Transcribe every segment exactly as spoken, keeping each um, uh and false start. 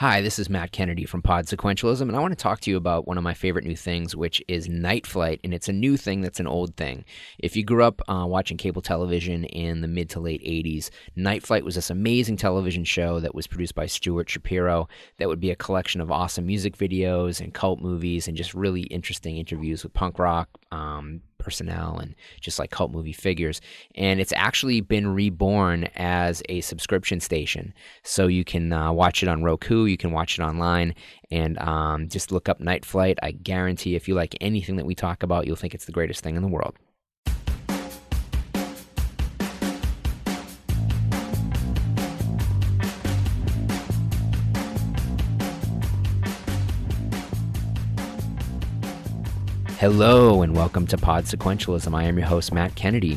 Hi, this is Matt Kennedy from Pod Sequentialism, and I want to talk to you about one of my favorite new things, which is Night Flight, and it's a new thing that's an old thing. If you grew up uh, watching cable television in the mid to late eighties, Night Flight was this amazing television show that was produced by Stuart Shapiro that would be a collection of awesome music videos and cult movies and just really interesting interviews with punk rock, um, personnel, and just like cult movie figures. And it's actually been reborn as a subscription station, so you can uh, watch it on Roku, you can watch it online, and um, just look up Night Flight. I guarantee if you like anything that we talk about, you'll think it's the greatest thing in the world. Hello and welcome to Pod Sequentialism. I am your host, Matt Kennedy.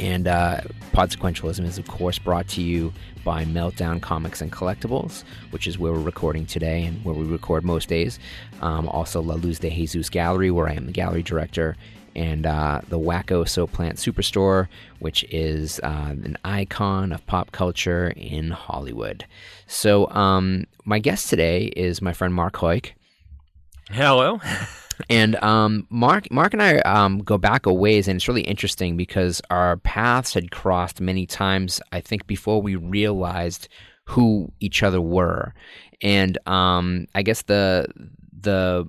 And uh, Pod Sequentialism is, of course, brought to you by Meltdown Comics and Collectibles, which is where we're recording today and where we record most days. Um, also, La Luz de Jesus Gallery, where I am the gallery director, and uh, the Wacko Soap Plant Superstore, which is uh, an icon of pop culture in Hollywood. So um, my guest today is my friend Marc Heuck. Hello. And um, Marc, Marc and I um, go back a ways, and it's really interesting because our paths had crossed many times, I think, before we realized who each other were. And um, I guess the the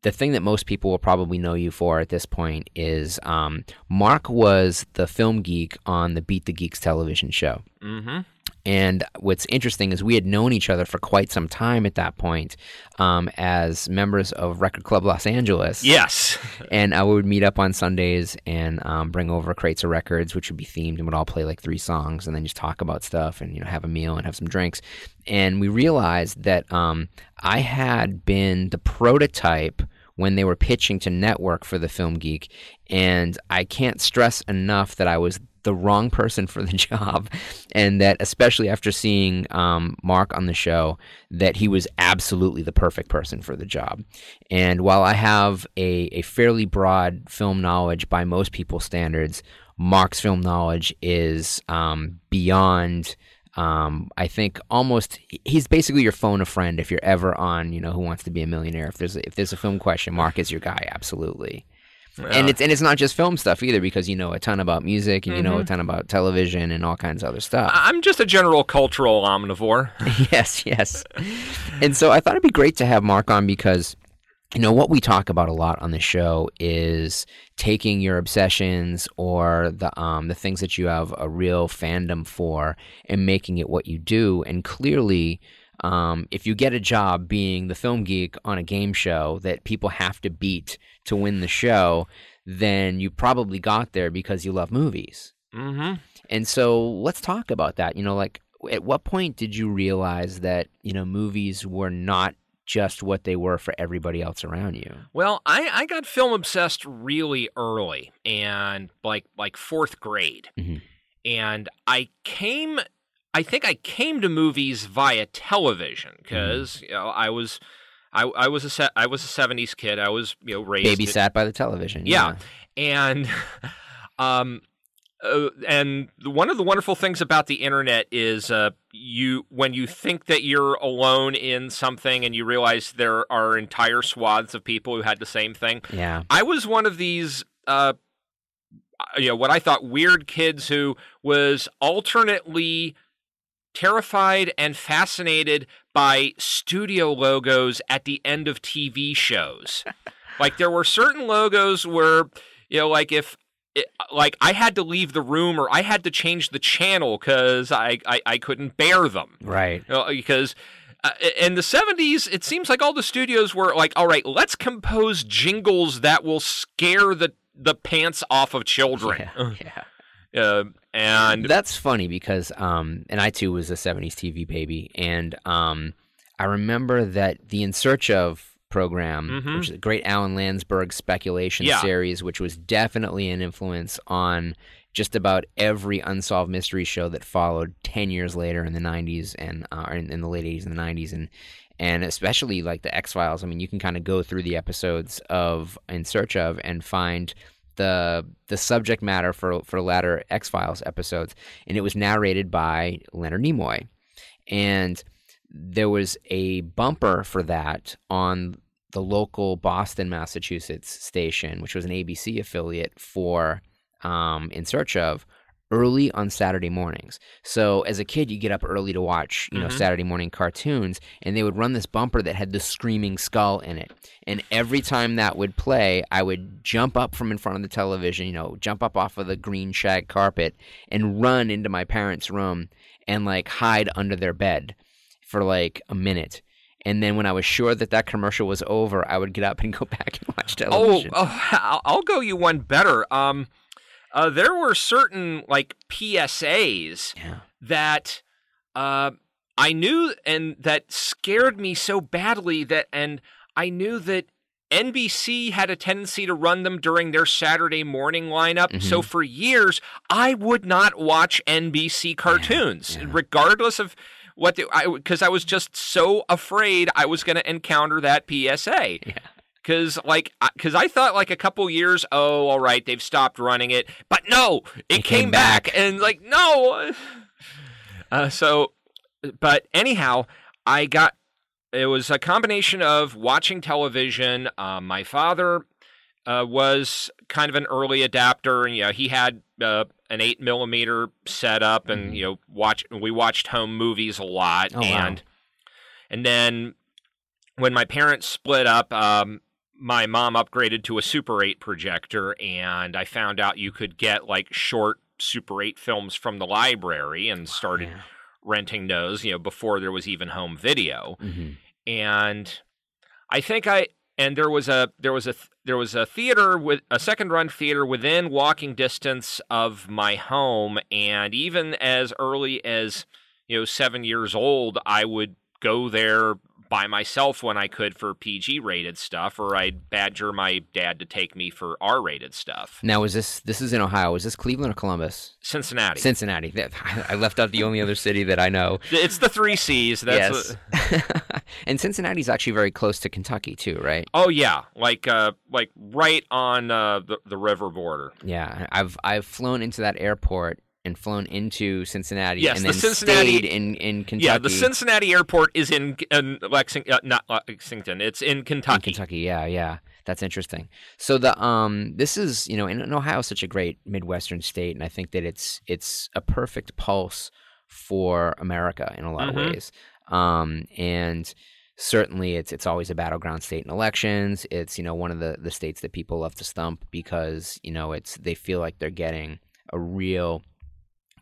the thing that most people will probably know you for at this point is um, Marc was the film geek on the Beat the Geeks television show. Mm-hmm. And what's interesting is we had known each other for quite some time at that point um, as members of Record Club Los Angeles. Yes. And uh, we would meet up on Sundays and um, bring over crates of records, which would be themed, and would all play like three songs and then just talk about stuff and, you know, have a meal and have some drinks. And we realized that um, I had been the prototype when they were pitching to Network for the Film Geek. And I can't stress enough that I was the wrong person for the job, and that especially after seeing um, Marc on the show, that he was absolutely the perfect person for the job. And while I have a, a fairly broad film knowledge by most people's standards, Marc's film knowledge is um, beyond... Um, I think almost he's basically your phone a friend if you're ever on, you know, Who Wants to Be a Millionaire. If there's a, if there's a film question, Marc is your guy, absolutely. Yeah. And it's and it's not just film stuff either, because you know a ton about music and mm-hmm. you know a ton about television and all kinds of other stuff. I'm just a general cultural omnivore. yes, yes. And so I thought it'd be great to have Marc on because, you know, what we talk about a lot on the show is taking your obsessions or the um, the things that you have a real fandom for and making it what you do. And clearly, um, if you get a job being the film geek on a game show that people have to beat to win the show, then you probably got there because you love movies. Mm-hmm. And so let's talk about that. You know, like, at what point did you realize that, you know, movies were not just what they were for everybody else around you? Well, I, I got film obsessed really early, and like like fourth grade. Mm-hmm. And I came, I think I came to movies via television because mm-hmm. you know, I was, I I was a se- I was a seventies kid. I was you know raised babysat at, by the television. Yeah, yeah. and um. Uh, and one of the wonderful things about the internet is uh, you when you think that you're alone in something and you realize there are entire swaths of people who had the same thing. Yeah. I was one of these, uh, you know, what I thought weird kids who was alternately terrified and fascinated by studio logos at the end of T V shows. Like, there were certain logos where, you know, like if It, like, I had to leave the room or I had to change the channel because I, I, I couldn't bear them. Right. You know, because uh, in the seventies, it seems like all the studios were like, all right, let's compose jingles that will scare the, the pants off of children. Yeah. yeah. Uh, and that's funny because, um, and I too was a seventies T V baby. And um, I remember that the In Search of program, mm-hmm. which is a great Alan Landsberg speculation yeah. series, which was definitely an influence on just about every unsolved mystery show that followed ten years later in the nineties and uh, in, in the late eighties and the nineties, and and especially like the X-Files. I mean, you can kind of go through the episodes of In Search of and find the the subject matter for for latter X-Files episodes, and it was narrated by Leonard Nimoy. And there was a bumper for that on the local Boston, Massachusetts station, which was an A B C affiliate for um, In Search Of, early on Saturday mornings. So as a kid, you get up early to watch, you know, mm-hmm. Saturday morning cartoons, and they would run this bumper that had the screaming skull in it. And every time that would play, I would jump up from in front of the television, you know, jump up off of the green shag carpet and run into my parents' room and like hide under their bed for like a minute. And then when I was sure that that commercial was over, I would get up and go back and watch television. Oh, oh I'll go you one better. Um, uh, there were certain like P S As yeah. that uh, I knew and that scared me so badly that, and I knew that N B C had a tendency to run them during their Saturday morning lineup. Mm-hmm. So for years, I would not watch N B C cartoons, yeah. Yeah. regardless of. What do I? Because I was just so afraid I was going to encounter that P S A. Because yeah. like, because I thought like a couple years, oh, all right, they've stopped running it, but no, it, it came, came back. back, and like, no. Uh, so, but anyhow, I got it was a combination of watching television. Uh, my father uh, was kind of an early adapter, and you know, he had. Uh, an eight millimeter setup, and you know, watch we watched home movies a lot, oh, and wow. and then when my parents split up, um, my mom upgraded to a Super eight projector, and I found out you could get like short Super eight films from the library, and started oh, yeah. renting those. You know, before there was even home video, mm-hmm. and I think I. And there was a there was a there was a theater with a second run theater within walking distance of my home, and even as early as you know seven years old, I would go there by myself when I could for P G rated stuff, or I'd badger my dad to take me for R rated stuff. Now, is this this is in Ohio? Is this Cleveland or Columbus? Cincinnati. Cincinnati. I left out the only other city that I know. It's the three C's. That's yes. What... And Cincinnati's actually very close to Kentucky too, right? Oh yeah, like uh, like right on uh, the the river border. Yeah, I've I've flown into that airport and flown into Cincinnati, yes, and then the Cincinnati, stayed in, in Kentucky. Yeah, the Cincinnati airport is in, in Lexington, uh, not Lexington. It's in Kentucky. In Kentucky, yeah, yeah. That's interesting. So the um, this is you know, and Ohio is such a great Midwestern state, and I think that it's it's a perfect pulse for America in a lot mm-hmm. of ways. Um, and certainly it's, it's always a battleground state in elections. It's, you know, one of the, the states that people love to stump because, you know, it's, they feel like they're getting a real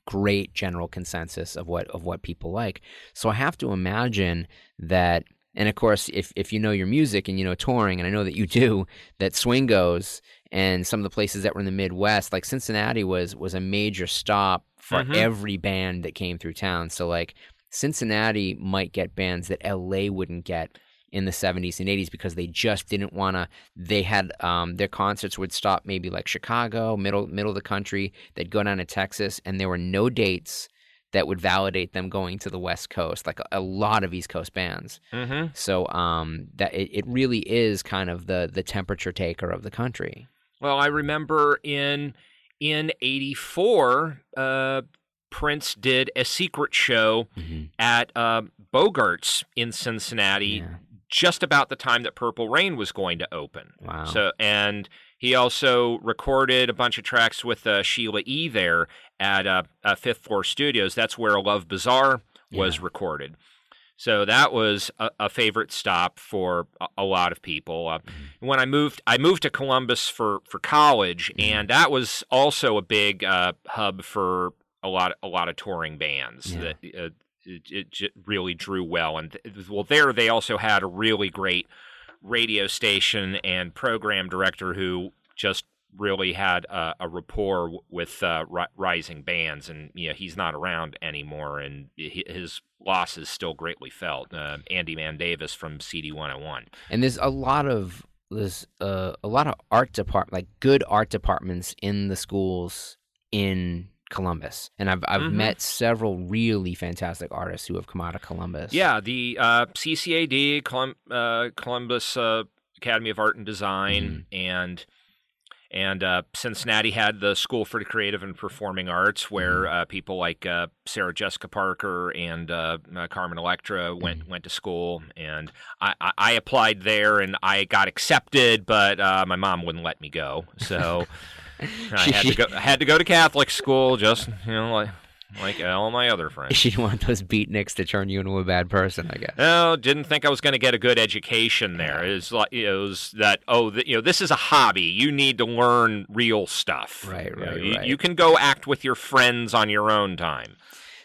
great general consensus of what, of what people like. So I have to imagine that, and of course, if, if you know your music and, you know, touring, and I know that you do, that Swingos and some of the places that were in the Midwest, like Cincinnati was, was a major stop for mm-hmm. every band that came through town. So like, Cincinnati might get bands that L A wouldn't get in the seventies and eighties because they just didn't want to. They had um, their concerts would stop maybe like Chicago, middle middle of the country. They'd go down to Texas, and there were no dates that would validate them going to the West Coast, like a, a lot of East Coast bands. Mm-hmm. So um, that it, it really is kind of the the temperature taker of the country. Well, I remember in in eighty-four. Uh, Prince did a secret show mm-hmm. at uh, Bogart's in Cincinnati, yeah. just about the time that Purple Rain was going to open. Wow! So, and he also recorded a bunch of tracks with uh, Sheila E. there at uh, uh, Fifth Floor Studios. That's where Love Bazaar was yeah. recorded. So that was a, a favorite stop for a, a lot of people. Uh, mm-hmm. When I moved, I moved to Columbus for for college, mm-hmm. and that was also a big uh, hub for. A lot, a lot of touring bands yeah. that uh, it, it really drew well, and well, there they also had a really great radio station and program director who just really had a, a rapport with uh, r- rising bands, and you know, he's not around anymore, and his loss is still greatly felt. Uh, Andy Mann Davis from C D one oh one, and there's a lot of there's uh, a lot of art department, like good art departments in the schools in. Columbus, and I've I've mm-hmm. met several really fantastic artists who have come out of Columbus. Yeah, the uh, C C A D, Colum- uh, Columbus uh, Academy of Art and Design, mm-hmm. and And uh, Cincinnati had the School for the Creative and Performing Arts, where uh, people like uh, Sarah Jessica Parker and uh, uh, Carmen Electra went went to school. And I, I applied there, and I got accepted, but uh, my mom wouldn't let me go. So I had to go. I had to go to Catholic school, just you know, like. Like all my other friends. She didn't want those beatniks to turn you into a bad person, I guess. No, didn't think I was going to get a good education there. It was, like, it was that, oh, the, you know, this is a hobby. You need to learn real stuff. Right, right, you know, right. You, you can go act with your friends on your own time.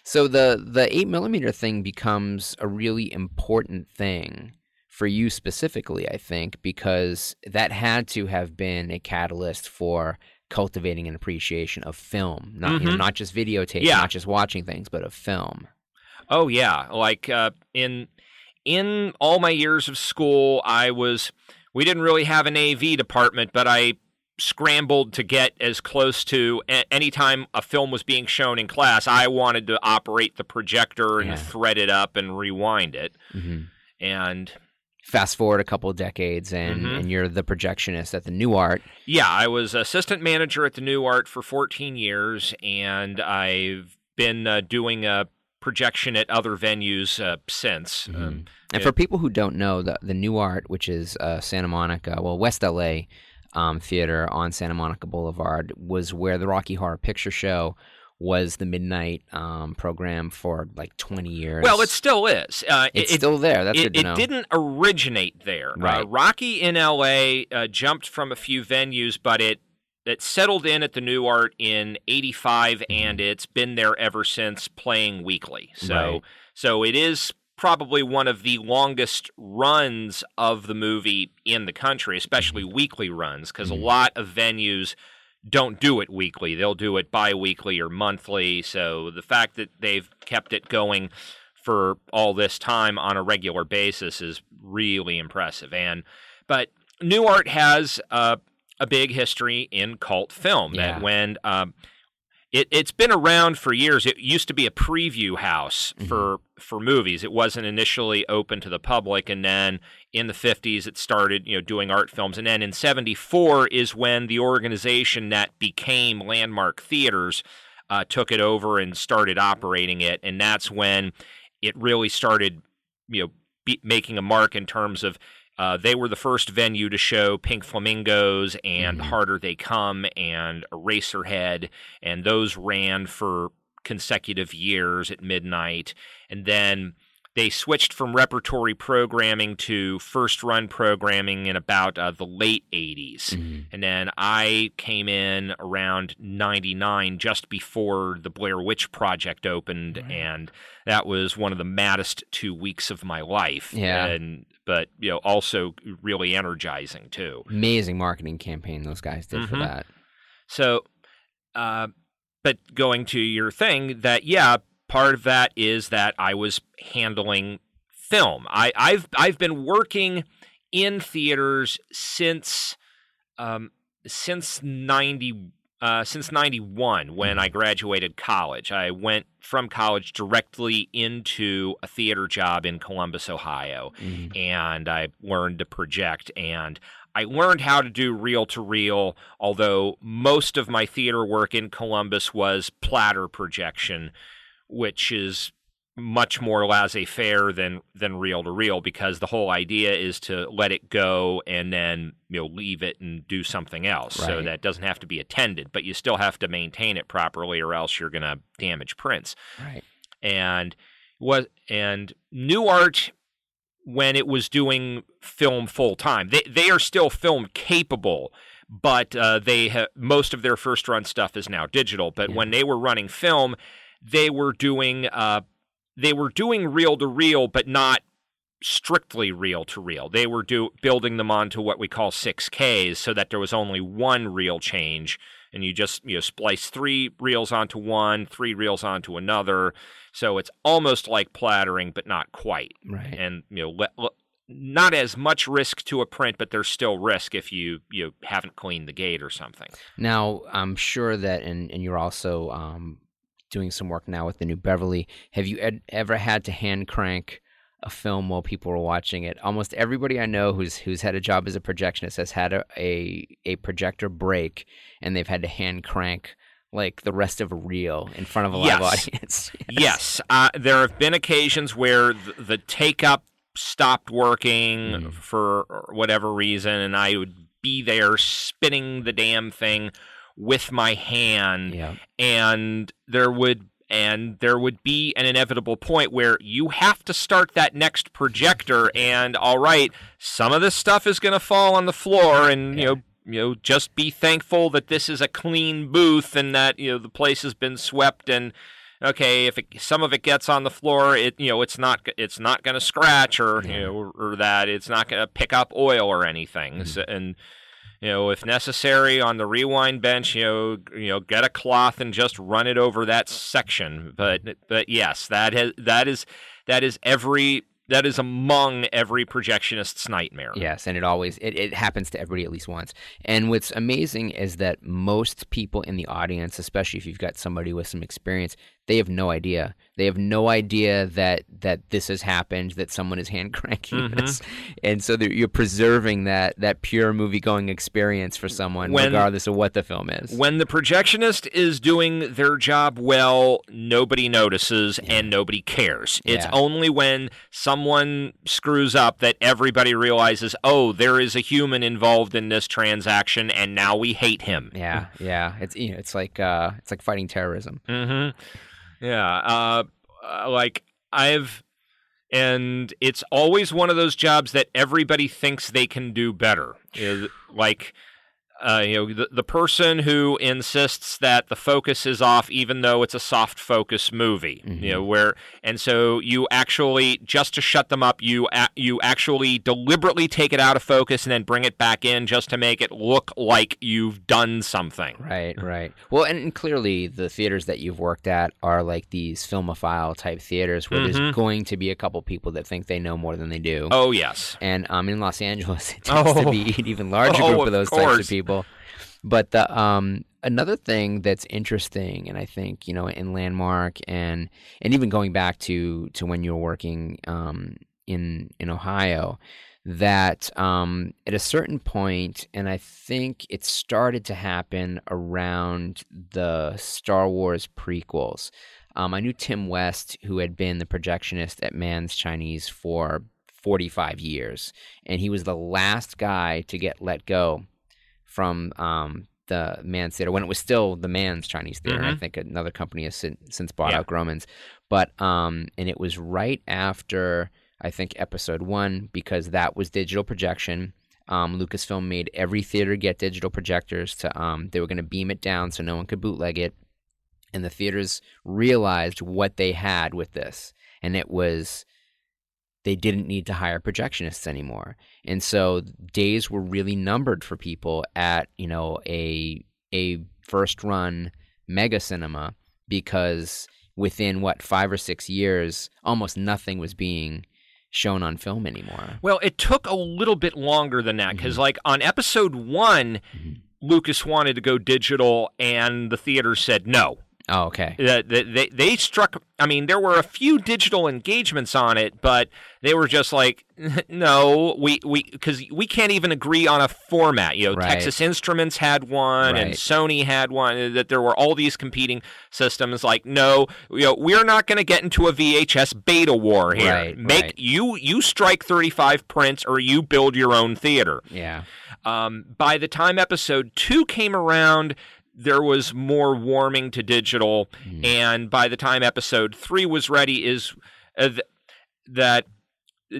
So the, the eight millimeter thing becomes a really important thing for you specifically, I think, because that had to have been a catalyst for cultivating an appreciation of film, not mm-hmm. you know, not just videotape, yeah. not just watching things, but of film. Oh yeah, like uh, in in all my years of school, I was we didn't really have an A V department, but I scrambled to get as close to a- any time a film was being shown in class. I wanted to operate the projector and yeah. thread it up and rewind it, mm-hmm. and. Fast forward a couple of decades, and, mm-hmm. and you're the projectionist at the New Art. Yeah, I was assistant manager at the New Art for fourteen years, and I've been uh, doing a projection at other venues uh, since. Mm-hmm. Um, and it, for people who don't know, the, the New Art, which is uh, Santa Monica, well, West L A um, theater on Santa Monica Boulevard, was where the Rocky Horror Picture Show was the midnight um, program for like twenty years. Well, it still is. Uh, it's it, still there. That's it, good to know. It didn't originate there. Right. Uh, Rocky in L A uh, jumped from a few venues, but it it settled in at the New Art in eighty-five, mm-hmm. and it's been there ever since, playing weekly. So, right. so it is probably one of the longest runs of the movie in the country, especially weekly runs, because mm-hmm. a lot of venues don't do it weekly. They'll do it bi-weekly or monthly. So the fact that they've kept it going for all this time on a regular basis is really impressive. And but New Art has uh, a big history in cult film. Yeah. That when um, it, it's been around for years. It used to be a preview house mm-hmm. for for movies. It wasn't initially open to the public, and then in the fifties it started, you know, doing art films, and then in seventy-four is when the organization that became Landmark Theaters uh, took it over and started operating it, and that's when it really started, you know, be- making a mark in terms of uh, they were the first venue to show Pink Flamingos and mm-hmm. Harder They Come and Eraserhead, and those ran for consecutive years at midnight. And then they switched from repertory programming to first-run programming in about uh, the late eighties. Mm-hmm. And then I came in around ninety-nine, just before the Blair Witch Project opened, right. and that was one of the maddest two weeks of my life. Yeah. And, but you know, also really energizing, too. Amazing marketing campaign those guys did mm-hmm. for that. So, uh, but going to your thing, that, yeah, part of that is that I was handling film. I, I've I've been working in theaters since um, since ninety uh, since ninety-one, when I graduated college. I went from college directly into a theater job in Columbus, Ohio, mm. and I learned to project, and I learned how to do reel-to-reel, although most of my theater work in Columbus was platter projection, which is much more laissez-faire than than reel-to-reel, because the whole idea is to let it go and then, you know, leave it and do something else. Right. So that doesn't have to be attended, but you still have to maintain it properly, or else you're going to damage prints. Right. And was and New Art, when it was doing film full time, they they are still film capable. But uh, they ha- most of their first run stuff is now digital. But yeah. when they were running film, they were doing uh, they were doing reel to reel, but not strictly reel to reel. They were do building them onto what we call six Ks, so that there was only one reel change, and you just you know splice three reels onto one, three reels onto another. So it's almost like plattering, but not quite. Right. And you know, le- le- not as much risk to a print, but there's still risk if you you know, haven't cleaned the gate or something. Now I'm sure that, and and you're also. Um... doing some work now with the New Beverly. Have you ed- ever had to hand crank a film while people were watching it. Almost everybody I know who's who's had a job as a projectionist has had a a, a projector break, and they've had to hand crank like the rest of a reel in front of a live yes. audience. Yes, yes. Uh, there have been occasions where the, the take up stopped working mm. for whatever reason, and I would be there spinning the damn thing with my hand, yeah. and there would and there would be an inevitable point where you have to start that next projector, and all right, some of this stuff is going to fall on the floor, and yeah. you know, you know, just be thankful that this is a clean booth and that, you know, the place has been swept, and okay, if it, some of it gets on the floor, it you know, it's not it's not going to scratch or yeah. you know, or, or that it's not going to pick up oil or anything, mm-hmm. so, and. You know, if necessary, on the rewind bench, you know, you know, get a cloth and just run it over that section. But, but yes, that has, that is, that is every, that is among every projectionist's nightmare. Yes, and it always it, it happens to everybody at least once. And what's amazing is that most people in the audience, especially if you've got somebody with some experience, they have no idea. They have no idea that that this has happened, that someone is hand cranking mm-hmm. this, and so you're preserving that that pure movie going experience for someone, when, regardless of what the film is. When the projectionist is doing their job well, nobody notices yeah. and nobody cares. It's yeah. only when someone screws up that everybody realizes, oh, there is a human involved in this transaction, and now we hate him. Yeah, yeah. It's you know, it's like uh, it's like fighting terrorism. Mm-hmm. Yeah, uh, like I've, and it's always one of those jobs that everybody thinks they can do better. Is like, uh, you know, the, the person who insists that the focus is off, even though it's a soft focus movie, mm-hmm. you know, where, and so you actually, just to shut them up, you a, you actually deliberately take it out of focus and then bring it back in just to make it look like you've done something. Right, right. Well, and, and clearly the theaters that you've worked at are like these Filmophile type theaters where mm-hmm. there's going to be a couple people that think they know more than they do. Oh, yes. And um, in Los Angeles, it tends oh. to be an even larger oh, group of those of types of people. But the um, another thing that's interesting, and I think, you know, in Landmark and and even going back to to when you were working um, in in Ohio, that um, at a certain point, and I think it started to happen around the Star Wars prequels. Um, I knew Tim West, who had been the projectionist at Mann's Chinese for forty-five years, and he was the last guy to get let go from um, the Mann's Theater, when it was still the Mann's Chinese Theater. Mm-hmm. I think another company has sin- since bought yeah. out Grauman's. But, um, and it was right after, I think, episode one, because that was digital projection. Um, Lucasfilm made every theater get digital projectors. To um, they were going to beam it down so no one could bootleg it. And the theaters realized what they had with this. And it was... they didn't need to hire projectionists anymore. And so days were really numbered for people at, you know, a a first run mega cinema, because within what, five or six years, almost nothing was being shown on film anymore. Well, it took a little bit longer than that, because mm-hmm. like on episode one, mm-hmm. Lucas wanted to go digital and the theater said no. Oh, okay. The, the, they, they struck, I mean, there were a few digital engagements on it, but they were just like, no, we, we, because we can't even agree on a format. You know, right. Texas Instruments had one, right. and Sony had one, that there were all these competing systems. Like, no, you know, we're not going to get into a V H S beta war here. Right, Make right. you, you strike thirty-five prints or you build your own theater. Yeah. Um, by the time episode two came around, there was more warming to digital, mm. and by the time episode three was ready, is uh, th- that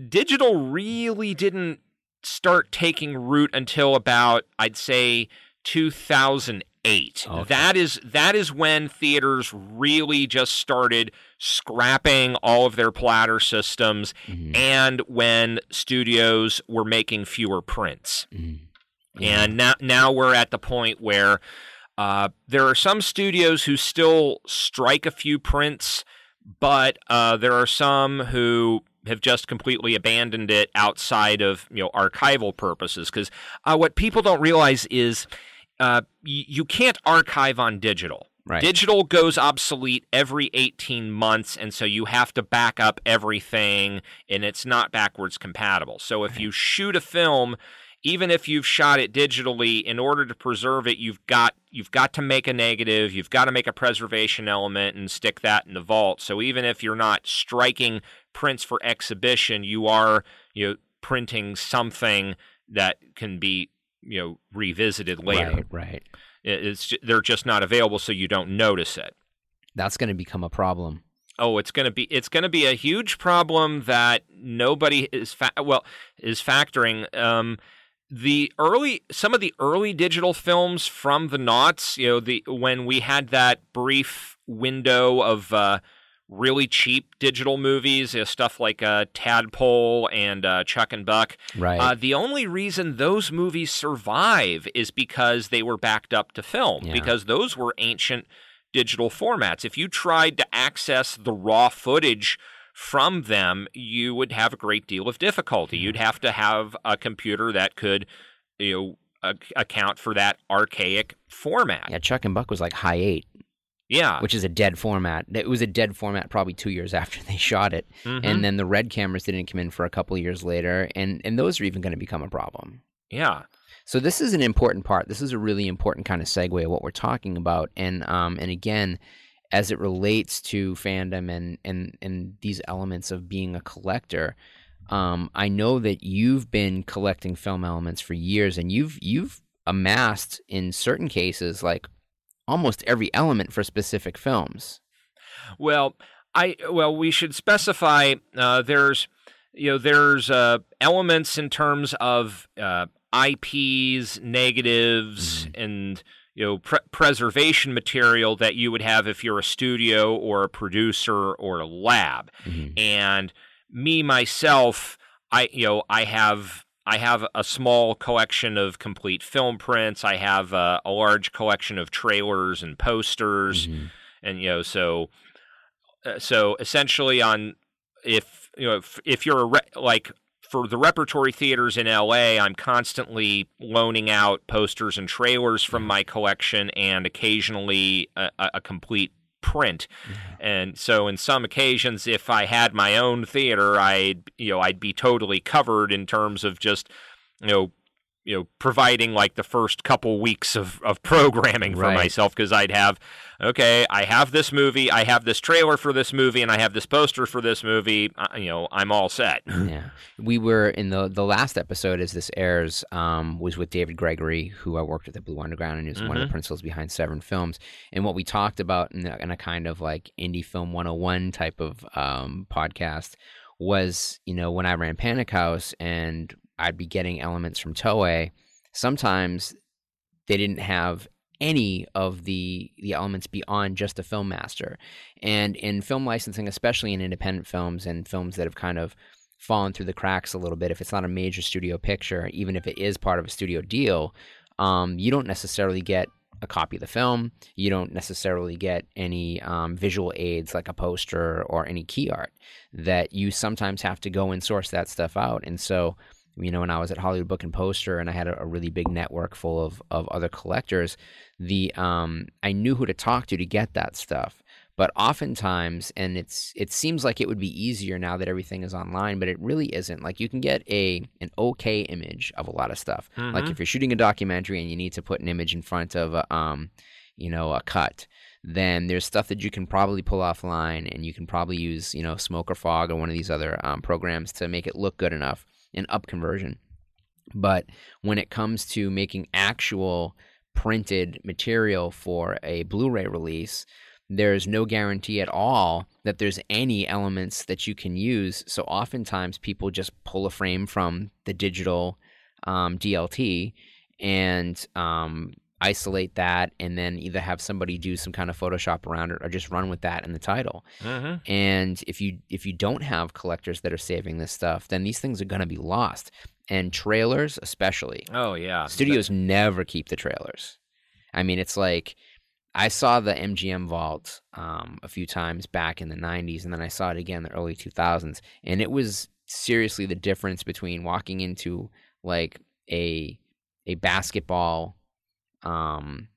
digital really didn't start taking root until about, I'd say, two thousand eight. Okay. That is that is when theaters really just started scrapping all of their platter systems, mm. and when studios were making fewer prints. Mm. Yeah. And now now we're at the point where Uh, there are some studios who still strike a few prints, but uh, there are some who have just completely abandoned it outside of, you know, archival purposes. Because uh, what people don't realize is uh, y- you can't archive on digital. Right. Digital goes obsolete every eighteen months, and so you have to back up everything, and it's not backwards compatible. So if you shoot a film, even if you've shot it digitally, in order to preserve it, you've got you've got to make a negative, you've got to make a preservation element and stick that in the vault. So even if you're not striking prints for exhibition, you are, you know, printing something that can be, you know, revisited later. Right, right. It's, they're just not available, so you don't notice it. That's going to become a problem. Oh, it's going to be it's going to be a huge problem that nobody is fa- well is factoring. Um, the early some of the early digital films from the noughts, you know, the when we had that brief window of uh, really cheap digital movies, you know, stuff like uh, Tadpole and uh, Chuck and Buck. Right. Uh, the only reason those movies survive is because they were backed up to film, yeah. because those were ancient digital formats. If you tried to access the raw footage from them, you would have a great deal of difficulty. You'd have to have a computer that could, you know, a- account for that archaic format. Yeah, Chuck and Buck was like high eight. Yeah. Which is a dead format. It was a dead format probably two years after they shot it. Mm-hmm. And then the red cameras didn't come in for a couple of years later. And, and those are even going to become a problem. Yeah. So this is an important part. This is a really important kind of segue of what we're talking about. And um and again, as it relates to fandom and and, and these elements of being a collector, um, I know that you've been collecting film elements for years, and you've you've amassed in certain cases like almost every element for specific films. Well, I well we should specify uh, there's you know there's uh, elements in terms of uh, I Ps, negatives, mm-hmm. and you know pre- preservation material that you would have if you're a studio or a producer or a lab. Mm-hmm. And me myself, I you know I have. I have a small collection of complete film prints. I have uh, a large collection of trailers and posters, mm-hmm. and you know, so uh, so essentially, on if you know, if, if you're a re- like for the repertory theaters in L A, I'm constantly loaning out posters and trailers from mm-hmm. my collection, and occasionally a, a complete print. Mm-hmm. And so in some occasions, if I had my own theater, I'd you know I'd be totally covered in terms of just you know you know providing like the first couple weeks of, of programming for right. myself, because I'd have okay I have this movie, I have this trailer for this movie, and I have this poster for this movie. uh, you know I'm all set. Yeah, we were in the the last episode as this airs um, was with David Gregory, who I worked with at Blue Underground, and he was mm-hmm. one of the principals behind Severn Films. And what we talked about in, the, in a kind of like indie film one oh one type of um, podcast was you know when I ran Panic House and I'd be getting elements from Toei. Sometimes they didn't have any of the the elements beyond just the film master. And in film licensing, especially in independent films and films that have kind of fallen through the cracks a little bit, if it's not a major studio picture, even if it is part of a studio deal, um, you don't necessarily get a copy of the film. You don't necessarily get any um, visual aids like a poster or any key art, that you sometimes have to go and source that stuff out. And so you know, when I was at Hollywood Book and Poster and I had a, a really big network full of, of other collectors, the um, I knew who to talk to to get that stuff. But oftentimes, and it's it seems like it would be easier now that everything is online, but it really isn't. Like you can get a an okay image of a lot of stuff. Mm-hmm. Like if you're shooting a documentary and you need to put an image in front of a, um, you know, a cut, then there's stuff that you can probably pull offline, and you can probably use you know Smoke or Fog or one of these other um, programs to make it look good enough. An up conversion. But when it comes to making actual printed material for a Blu-ray release, there's no guarantee at all that there's any elements that you can use. So oftentimes people just pull a frame from the digital um, D L T and um, isolate that, and then either have somebody do some kind of Photoshop around it or just run with that in the title. Uh-huh. And if you if you don't have collectors that are saving this stuff, then these things are going to be lost. And trailers especially. Oh, yeah. Studios but... never keep the trailers. I mean, it's like I saw the M G M vault um, a few times back in the nineties, and then I saw it again in the early two thousands. And it was seriously the difference between walking into like a a basketball – Um,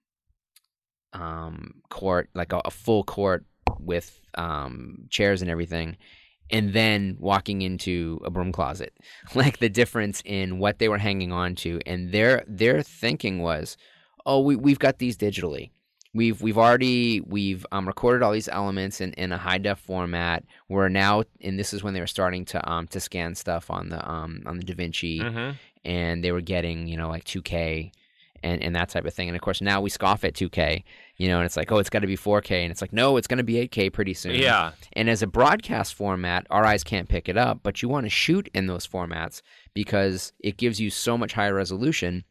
um, court, like a, a full court with um, chairs and everything, and then walking into a broom closet. Like the difference in what they were hanging on to, and their their thinking was, oh, we we've got these digitally. We've we've already we've um, recorded all these elements in, in a high def format. We're now, and this is when they were starting to um to scan stuff on the um on the DaVinci, mm-hmm. and they were getting, you know, like two K and, and that type of thing. And of course now we scoff at two K, you know, and it's like, oh, it's got to be four K, and it's like, no, it's going to be eight K pretty soon. Yeah. And as a broadcast format, our eyes can't pick it up, but you want to shoot in those formats because it gives you so much higher resolution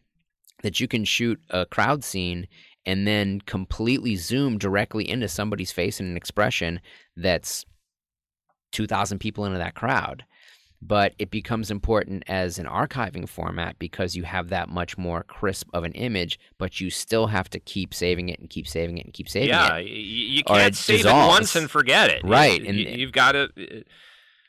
that you can shoot a crowd scene and then completely zoom directly into somebody's face and an expression that's two thousand people into that crowd. But it becomes important as an archiving format because you have that much more crisp of an image, but you still have to keep saving it and keep saving it and keep saving yeah, it. Yeah, you can't save dissolves. it once and forget it. Right. You, and you've got to...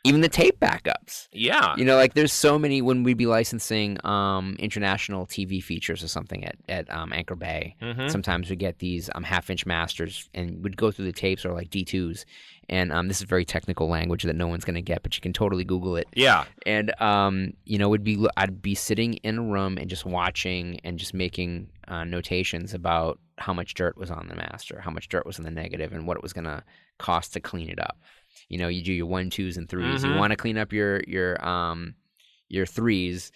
Even the tape backups. Yeah. You know, like there's so many when we'd be licensing um, international T V features or something at, at um, Anchor Bay. Mm-hmm. Sometimes we get these um, half-inch masters and we'd go through the tapes or like D twos. And um, this is very technical language that no one's going to get, but you can totally Google it. Yeah. And, um, you know, it'd be I'd be sitting in a room and just watching and just making uh, notations about how much dirt was on the master, how much dirt was in the negative, and what it was going to cost to clean it up. You know, you do your one, twos, and threes. Mm-hmm. You want to clean up your your um your threes,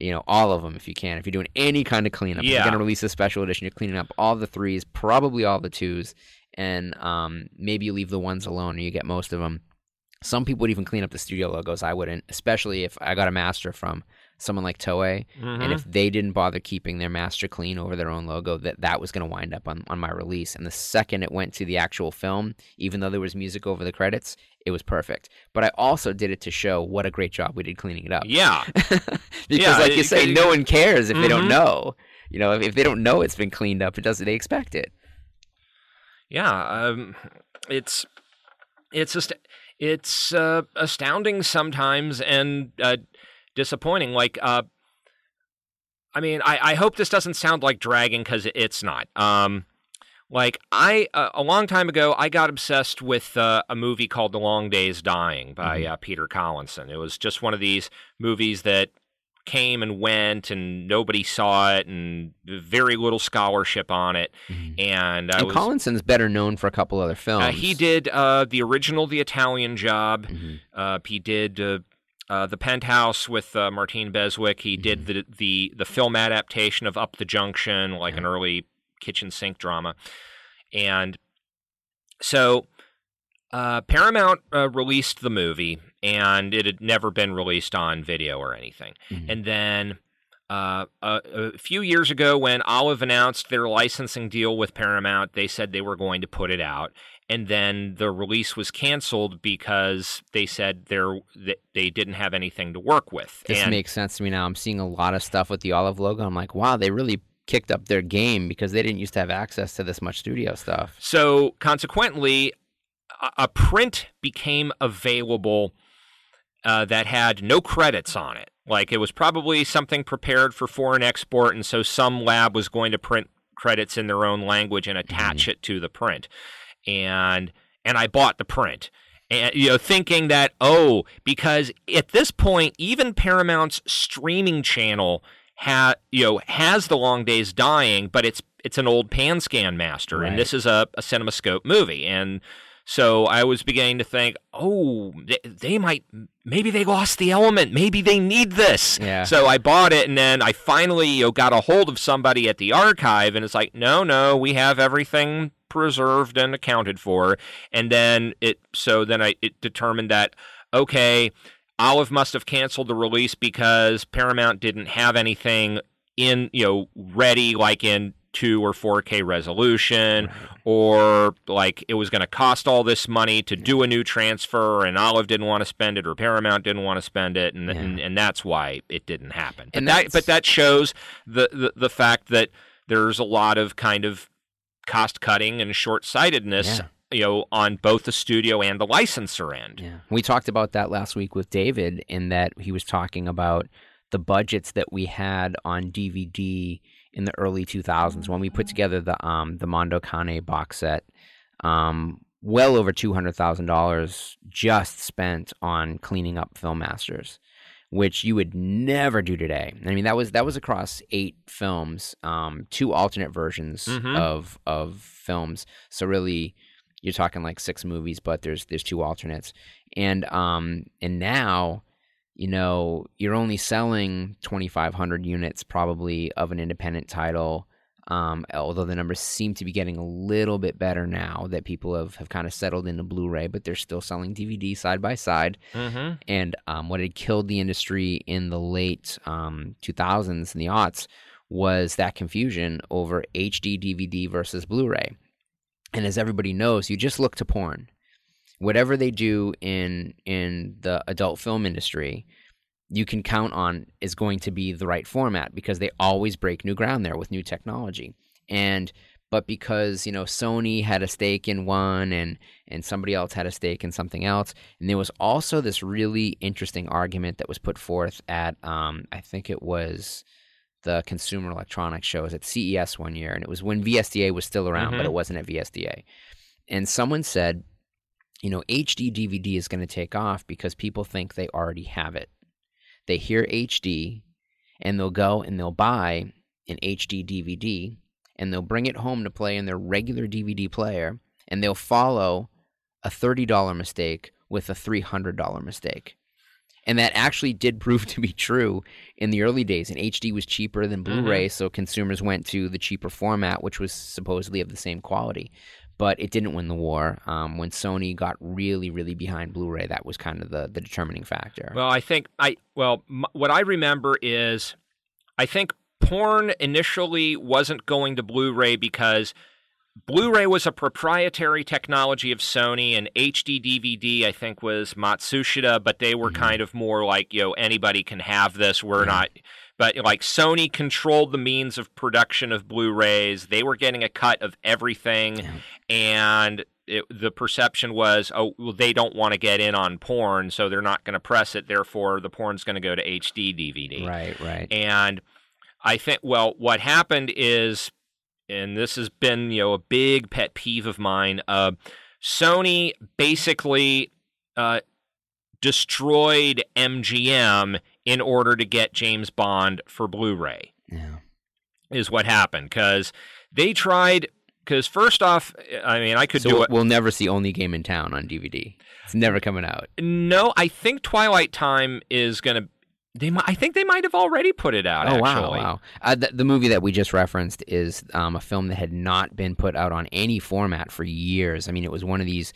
you know, all of them if you can. If you're doing any kind of cleanup, yeah. If you're going to release a special edition, you're cleaning up all the threes, probably all the twos, and um maybe you leave the ones alone and you get most of them. Some people would even clean up the studio logos. I wouldn't, especially if I got a master from someone like Toei, mm-hmm. and if they didn't bother keeping their master clean over their own logo, that that was going to wind up on, on my release. And the second it went to the actual film, even though there was music over the credits, it was perfect. But I also did it to show what a great job we did cleaning it up. Yeah. Because yeah, like you it, say, it, no one cares if mm-hmm. they don't know. You know, if, if they don't know it's been cleaned up, it doesn't, they expect it. Yeah. Um, it's, it's just, it's uh, astounding sometimes. And, uh, disappointing. Like, uh, I mean, I, I hope this doesn't sound like dragging because it's not. Um, like, I uh, a long time ago, I got obsessed with uh, a movie called The Long Day's Dying by mm-hmm. uh, Peter Collinson. It was just one of these movies that came and went, and nobody saw it, and very little scholarship on it. Mm-hmm. And, I and was, Collinson's better known for a couple other films. Uh, he did uh, the original The Italian Job. Mm-hmm. Uh, he did. Uh, Uh, the Penthouse with uh, Martine Beswick. He mm-hmm. did the, the the film adaptation of Up the Junction, like yeah. an early kitchen sink drama. And so uh, Paramount uh, released the movie, and it had never been released on video or anything. Mm-hmm. And then uh, a, a few years ago, when Olive announced their licensing deal with Paramount, they said they were going to put it out. And then the release was canceled because they said they're, they didn't have anything to work with. This and makes sense to me now. I'm seeing a lot of stuff with the Olive logo. I'm like, wow, they really kicked up their game because they didn't used to have access to this much studio stuff. So consequently, a print became available uh, that had no credits on it. Like it was probably something prepared for foreign export, and so some lab was going to print credits in their own language and attach mm-hmm. it to the print. And and I bought the print, and you know, thinking that oh, because at this point, even Paramount's streaming channel ha you know has The Long Day's Dying, but it's it's an old Pan-Scan master, right. And this is a, a CinemaScope movie, and so I was beginning to think, oh, they, they might maybe they lost the element, maybe they need this. Yeah. So I bought it, and then I finally you know, got a hold of somebody at the archive, and it's like, no, no, we have everything preserved and accounted for. And then it so then I it determined that okay, Olive must have canceled the release because Paramount didn't have anything in you know ready like in two or four K resolution, or like it was going to cost all this money to do a new transfer, and Olive didn't want to spend it, or Paramount didn't want to spend it, and yeah. and, and that's why it didn't happen. But and that but that shows the, the the fact that there's a lot of kind of cost cutting and short sightedness, yeah. you know, on both the studio and the licensor end. Yeah. We talked about that last week with David, in that he was talking about the budgets that we had on D V D in the early two thousands when we put together the um, the Mondo Cane box set. Um, well over two hundred thousand dollars just spent on cleaning up film masters, which you would never do today. I mean, that was that was across eight films, um, two alternate versions mm-hmm. of of films. So really, you're talking like six movies, but there's there's two alternates. And um, and now, you know, you're only selling twenty-five hundred units probably of an independent title. Um, although the numbers seem to be getting a little bit better now that people have, have kind of settled into Blu-ray, but they're still selling D V D side by side. Mm-hmm. And um, what had killed the industry in the late um, two thousands and the aughts was that confusion over H D D V D versus Blu-ray. And as everybody knows, you just look to porn. Whatever they do in in the adult film industry, you can count on is going to be the right format because they always break new ground there with new technology. And but because, you know, Sony had a stake in one and and somebody else had a stake in something else. And there was also this really interesting argument that was put forth at um, I think it was the Consumer Electronics Show. It was at C E S one year, and it was when V S D A was still around, mm-hmm. but it wasn't at V S D A. And someone said, you know, H D D V D is going to take off because people think they already have it. They hear H D, and they'll go and they'll buy an H D D V D, and they'll bring it home to play in their regular D V D player, and they'll follow a thirty dollar mistake with a three hundred dollar mistake. And that actually did prove to be true in the early days. And H D was cheaper than Blu-ray, mm-hmm. so consumers went to the cheaper format, which was supposedly of the same quality. But it didn't win the war. Um, when Sony got really, really behind Blu-ray, that was kind of the, the determining factor. Well, I think I well, m- what I remember is I think porn initially wasn't going to Blu-ray because Blu-ray was a proprietary technology of Sony, and H D D V D I think was Matsushita, but they were mm-hmm. kind of more like, you know, anybody can have this. We're mm-hmm. not. But like Sony controlled the means of production of Blu-rays. They were getting a cut of everything. Yeah. And it, the perception was, oh, well, they don't want to get in on porn, so they're not going to press it. Therefore, the porn's going to go to H D D V D. Right, right. And I think, well, what happened is, and this has been, you know, a big pet peeve of mine, uh, Sony basically uh, destroyed M G M in order to get James Bond for Blu-ray, yeah. is what happened. Because they tried, because first off, I mean, I could so do it. We'll never see Only Game in Town on D V D. It's never coming out. No, I think Twilight Time is going to, They, I think they might have already put it out, oh, actually. Wow, wow. Uh, the, the movie that we just referenced is um, a film that had not been put out on any format for years. I mean, it was one of these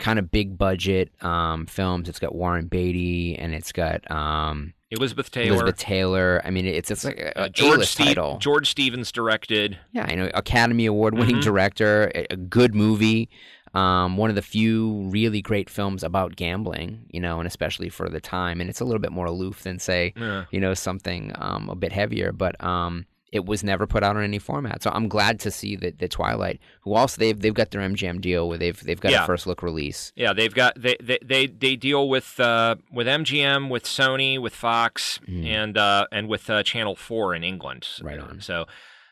kind of big-budget um, films. It's got Warren Beatty, and it's got... Um, Elizabeth Taylor. Elizabeth Taylor. I mean, it's it's like a, a George Ste- title. George Stevens directed. Yeah, I know. Academy Award-winning mm-hmm. director. A, a good movie. Um, one of the few really great films about gambling, you know, and especially for the time. And it's a little bit more aloof than, say, yeah. you know, something um, a bit heavier. But um, it was never put out on any format. So I'm glad to see that the Twilight, who also they've they've got their M G M deal where they've they've got yeah. a first look release. Yeah, they've got they they they, they deal with uh, with M G M, with Sony, with Fox, mm. and uh, and with uh, Channel four in England. Right on. So.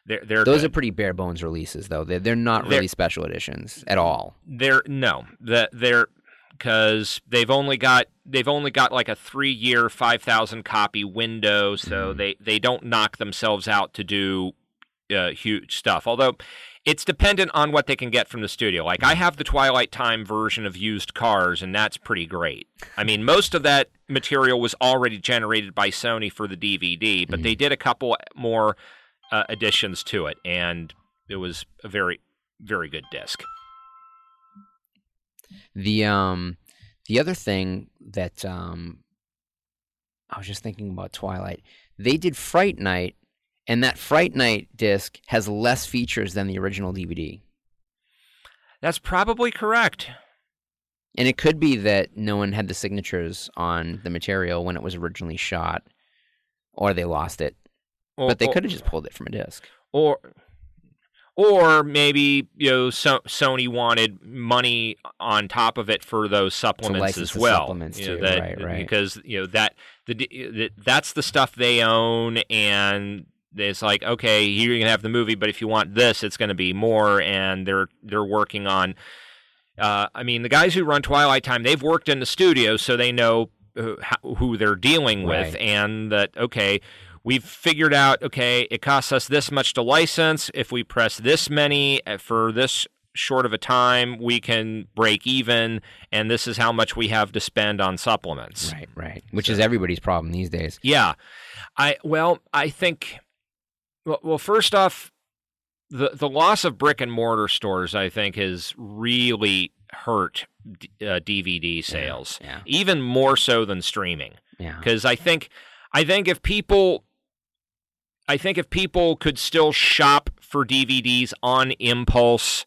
They're, they're Those good. Are pretty bare bones releases, though. They're they're not really they're, special editions at all. They're no, that they're because they've only got they've only got like a three year five thousand copy window, so mm. they they don't knock themselves out to do uh, huge stuff. Although it's dependent on what they can get from the studio. Like I have the Twilight Time version of Used Cars, and that's pretty great. I mean, most of that material was already generated by Sony for the D V D, but mm. they did a couple more. Uh, additions to it, and it was a very, very good disc. The um, the other thing that um, I was just thinking about Twilight, they did Fright Night, and that Fright Night disc has less features than the original D V D. That's probably correct. And it could be that no one had the signatures on the material when it was originally shot, or they lost it. Or, but they could have just pulled it from a disc, or, or maybe you know, so, Sony wanted money on top of it for those supplements as well. Supplements you know, too, that, right? Right. Because you know that the, the that's the stuff they own, and it's like, okay, you're going to have the movie, but if you want this, it's going to be more. And they're they're working on, uh, I mean, the guys who run Twilight Time, they've worked in the studio, so they know who, who they're dealing with. Right. And that, okay, we've figured out, okay, it costs us this much to license. If we press this many for this short of a time, we can break even, and this is how much we have to spend on supplements. Right, right. Which so, is everybody's problem these days. Yeah. I well, I think well, well first off, the the loss of brick and mortar stores, I think, has really hurt uh, D V D sales. Yeah, yeah. Even more so than streaming. Yeah. Cuz I think I think if people I think if people could still shop for D V Ds on impulse,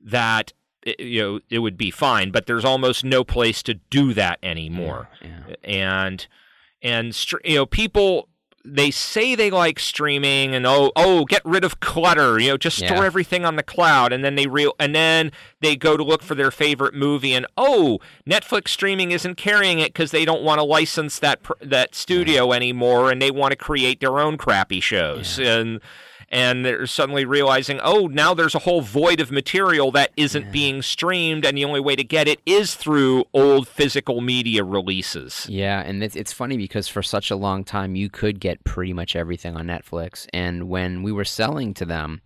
that, you know, it would be fine, but there's almost no place to do that anymore. Yeah, yeah. And and you know, people, they say they like streaming and oh oh get rid of clutter, you know, just store yeah. everything on the cloud, and then they real and then they go to look for their favorite movie, and oh Netflix streaming isn't carrying it because they don't want to license that that studio yeah. anymore, and they want to create their own crappy shows. Yeah. And And they're suddenly realizing, oh, now there's a whole void of material that isn't yeah. being streamed, and the only way to get it is through old physical media releases. Yeah, and it's, it's funny because for such a long time, you could get pretty much everything on Netflix. And when we were selling to them,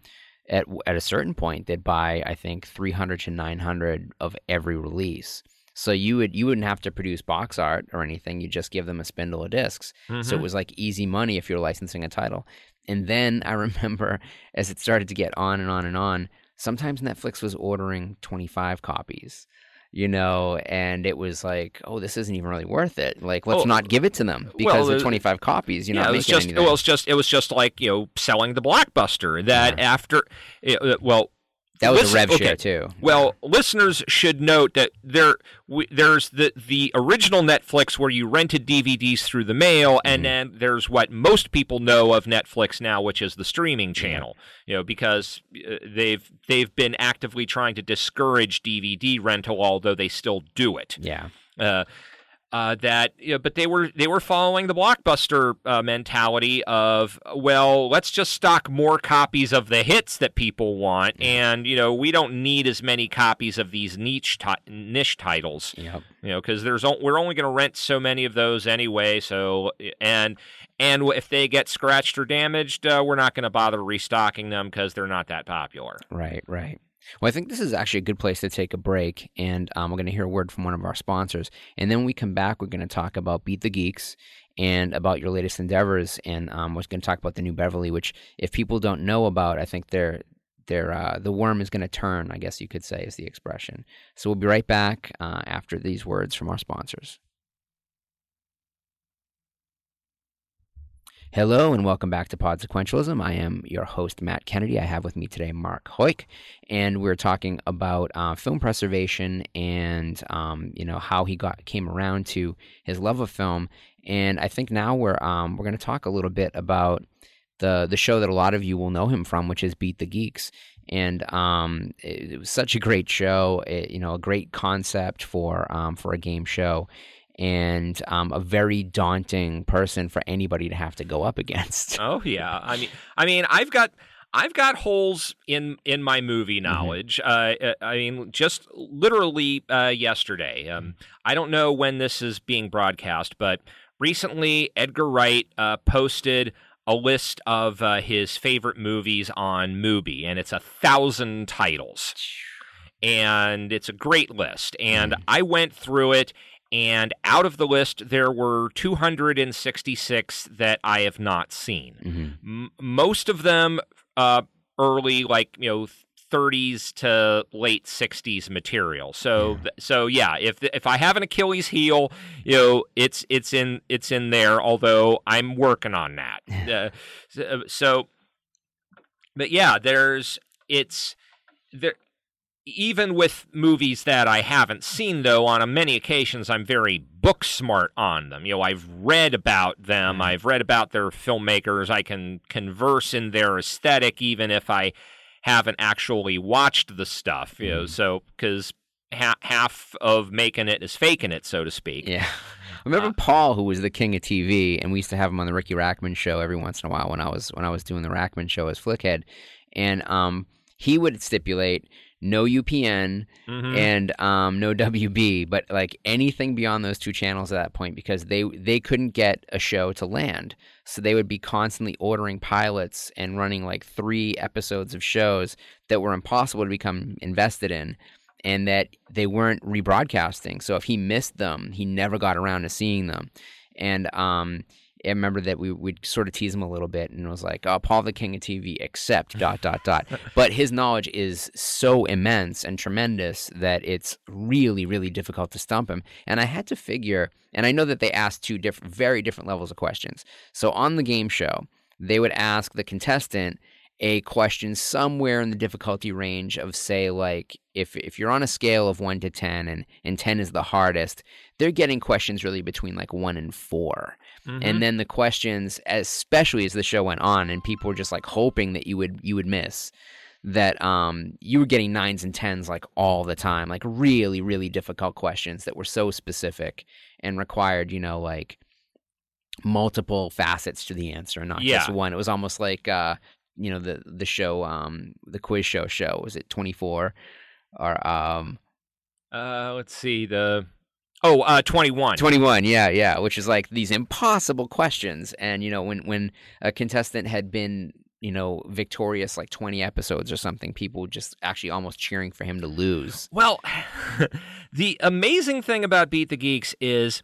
at at a certain point, they'd buy, I think, three hundred to nine hundred of every release. So you would you wouldn't have to produce box art or anything. You just give them a spindle of discs. Mm-hmm. So it was like easy money if you're licensing a title. And then I remember as it started to get on and on and on, sometimes Netflix was ordering twenty-five copies, you know, and it was like, oh, this isn't even really worth it. Like, let's oh, not give it to them because well, of twenty-five copies. You know, yeah, it was just anything. well, it's just it was just like, you know, selling the Blockbuster that yeah. after it, well. That was Listen, a rev okay. share, too. Well, yeah. Listeners should note that there w- there's the, the original Netflix where you rented D V Ds through the mail, mm-hmm. and then there's what most people know of Netflix now, which is the streaming channel, mm-hmm. you know, because uh, they've they've been actively trying to discourage D V D rental, although they still do it. Yeah. Uh, Uh, that, you know, but they were they were following the Blockbuster uh, mentality of, well, let's just stock more copies of the hits that people want, yeah. and you know, we don't need as many copies of these niche ti- niche titles, yep. you know, because there's o- we're only going to rent so many of those anyway. So and and if they get scratched or damaged, uh, we're not going to bother restocking them because they're not that popular. Right, right. Well, I think this is actually a good place to take a break, and um, we're going to hear a word from one of our sponsors. And then when we come back, we're going to talk about Beat the Geeks and about your latest endeavors, and um, we're going to talk about the New Beverly, which if people don't know about, I think they're, they're, uh, the worm is going to turn, I guess you could say, is the expression. So we'll be right back uh, after these words from our sponsors. Hello and welcome back to Pod Sequentialism. I am your host, Matt Kennedy. I have with me today Marc Heuck, and we're talking about uh, film preservation and um, you know, how he got came around to his love of film. And I think now we're um, we're going to talk a little bit about the the show that a lot of you will know him from, which is Beat the Geeks. And um, it, it was such a great show. It, you know, a great concept for um, for a game show. And um, a very daunting person for anybody to have to go up against. Oh yeah, I mean, I mean, I've got, I've got holes in in my movie knowledge. Mm-hmm. Uh, I mean, just literally uh, yesterday. Um, I don't know when this is being broadcast, but recently Edgar Wright uh, posted a list of uh, his favorite movies on Mubi, and it's a thousand titles, and it's a great list. And mm-hmm. I went through it. And out of the list, there were two hundred sixty-six that I have not seen. Mm-hmm. M- most of them uh, early, like, you know, thirties to late sixties material. So, yeah. Th- so yeah, if if I have an Achilles heel, you know, it's it's in it's in there. Although I'm working on that. uh, so, so, but yeah, there's it's there. Even with movies that I haven't seen, though, on many occasions, I'm very book smart on them. You know, I've read about them. I've read about their filmmakers. I can converse in their aesthetic, even if I haven't actually watched the stuff, you know, so because ha- half of making it is faking it, so to speak. Yeah. I remember uh, Paul, who was the king of T V, and we used to have him on the Ricky Rackman show every once in a while when I was when I was doing the Rackman show as Flickhead, and um, he would stipulate no U P N mm-hmm. and um, no W B, but like anything beyond those two channels at that point, because they they couldn't get a show to land, so they would be constantly ordering pilots and running like three episodes of shows that were impossible to become invested in, and that they weren't rebroadcasting. So if he missed them, he never got around to seeing them. And um, I remember that we would sort of tease him a little bit, and it was like, oh, Paul the king of T V, except dot, dot, dot. But his knowledge is so immense and tremendous that it's really, really difficult to stump him. And I had to figure, and I know that they asked two different, very different levels of questions. So on the game show, they would ask the contestant a question somewhere in the difficulty range of, say, like if if you're on a scale of one to ten and, and ten is the hardest, they're getting questions really between like one and four. Mm-hmm. And then the questions, especially as the show went on and people were just like hoping that you would you would miss, that um you were getting nines and tens like all the time, like really, really difficult questions that were so specific and required, you know, like multiple facets to the answer and not yeah. just one. It was almost like uh you know, the the show, um, the quiz show show, was it twenty-four or, um, uh, let's see, the, oh, uh, twenty-one. twenty-one, yeah, yeah, which is like these impossible questions. And, you know, when, when a contestant had been, you know, victorious like twenty episodes or something, people were just actually almost cheering for him to lose. Well, the amazing thing about Beat the Geeks is,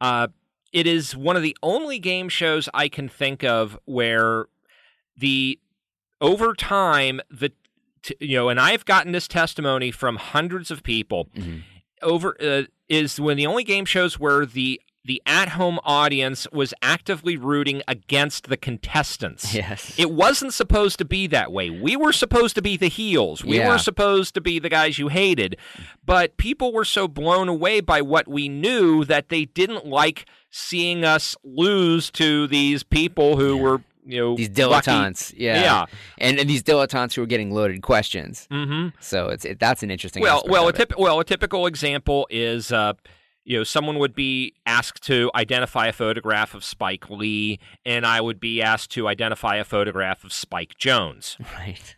uh, it is one of the only game shows I can think of where the over time, the t- you know, and I've gotten this testimony from hundreds of people. Mm-hmm. Over uh, is when the only game shows where the the at-home audience was actively rooting against the contestants. Yes, it wasn't supposed to be that way. We were supposed to be the heels. We yeah. were supposed to be the guys you hated. But people were so blown away by what we knew that they didn't like seeing us lose to these people who yeah. were. You know, these dilettantes, yeah. yeah, and and these dilettantes who are getting loaded questions. Mm-hmm. So it's it, that's an interesting. Well, well, a typ- well, a typical example is, uh, you know, someone would be asked to identify a photograph of Spike Lee, and I would be asked to identify a photograph of Spike Jones. Right.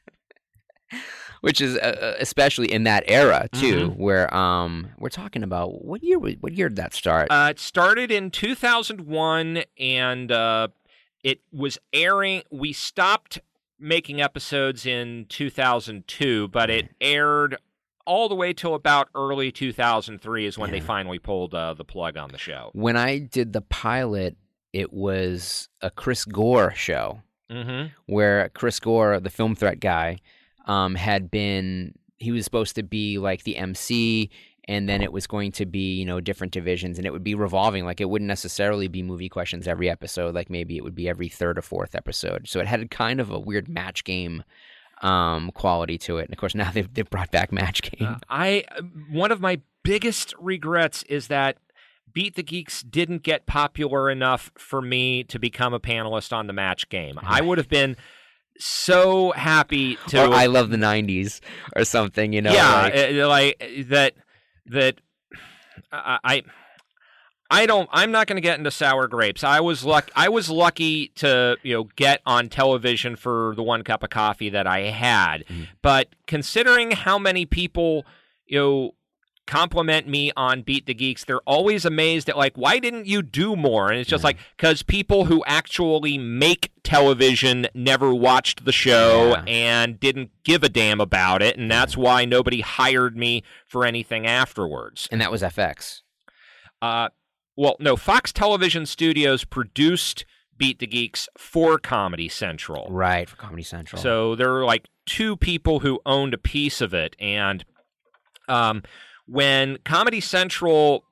Which is uh, especially in that era too, mm-hmm. where um, we're talking about what year? What year did that start? Uh, it started in two thousand one, and. Uh, It was airing, we stopped making episodes in two thousand two, but it aired all the way till about early two thousand three is when yeah. they finally pulled uh, the plug on the show. When I did the pilot, it was a Chris Gore show, mm-hmm. where Chris Gore, the Film Threat guy, um, had been, he was supposed to be like the M C, and then it was going to be, you know, different divisions, and it would be revolving. Like, it wouldn't necessarily be movie questions every episode. Like, maybe it would be every third or fourth episode. So it had kind of a weird match game um, quality to it. And, of course, now they've, they've brought back match game. Uh, I one of my biggest regrets is that Beat the Geeks didn't get popular enough for me to become a panelist on the match game. I would have been so happy to... Or I Love the nineties or something, you know. Yeah, like, uh, like that... That I, I don't. I'm not going to get into sour grapes. I was luck. I was lucky to you know get on television for the one cup of coffee that I had. Mm-hmm. But considering how many people you know compliment me on Beat the Geeks, they're always amazed at like, why didn't you do more? And it's just yeah. like because people who actually make television never watched the show yeah. and didn't give a damn about it, and that's why nobody hired me for anything afterwards. And that was F X. Uh, well, no, Fox Television Studios produced Beat the Geeks for Comedy Central. Right, for Comedy Central. So there were like two people who owned a piece of it, and um. When Comedy Central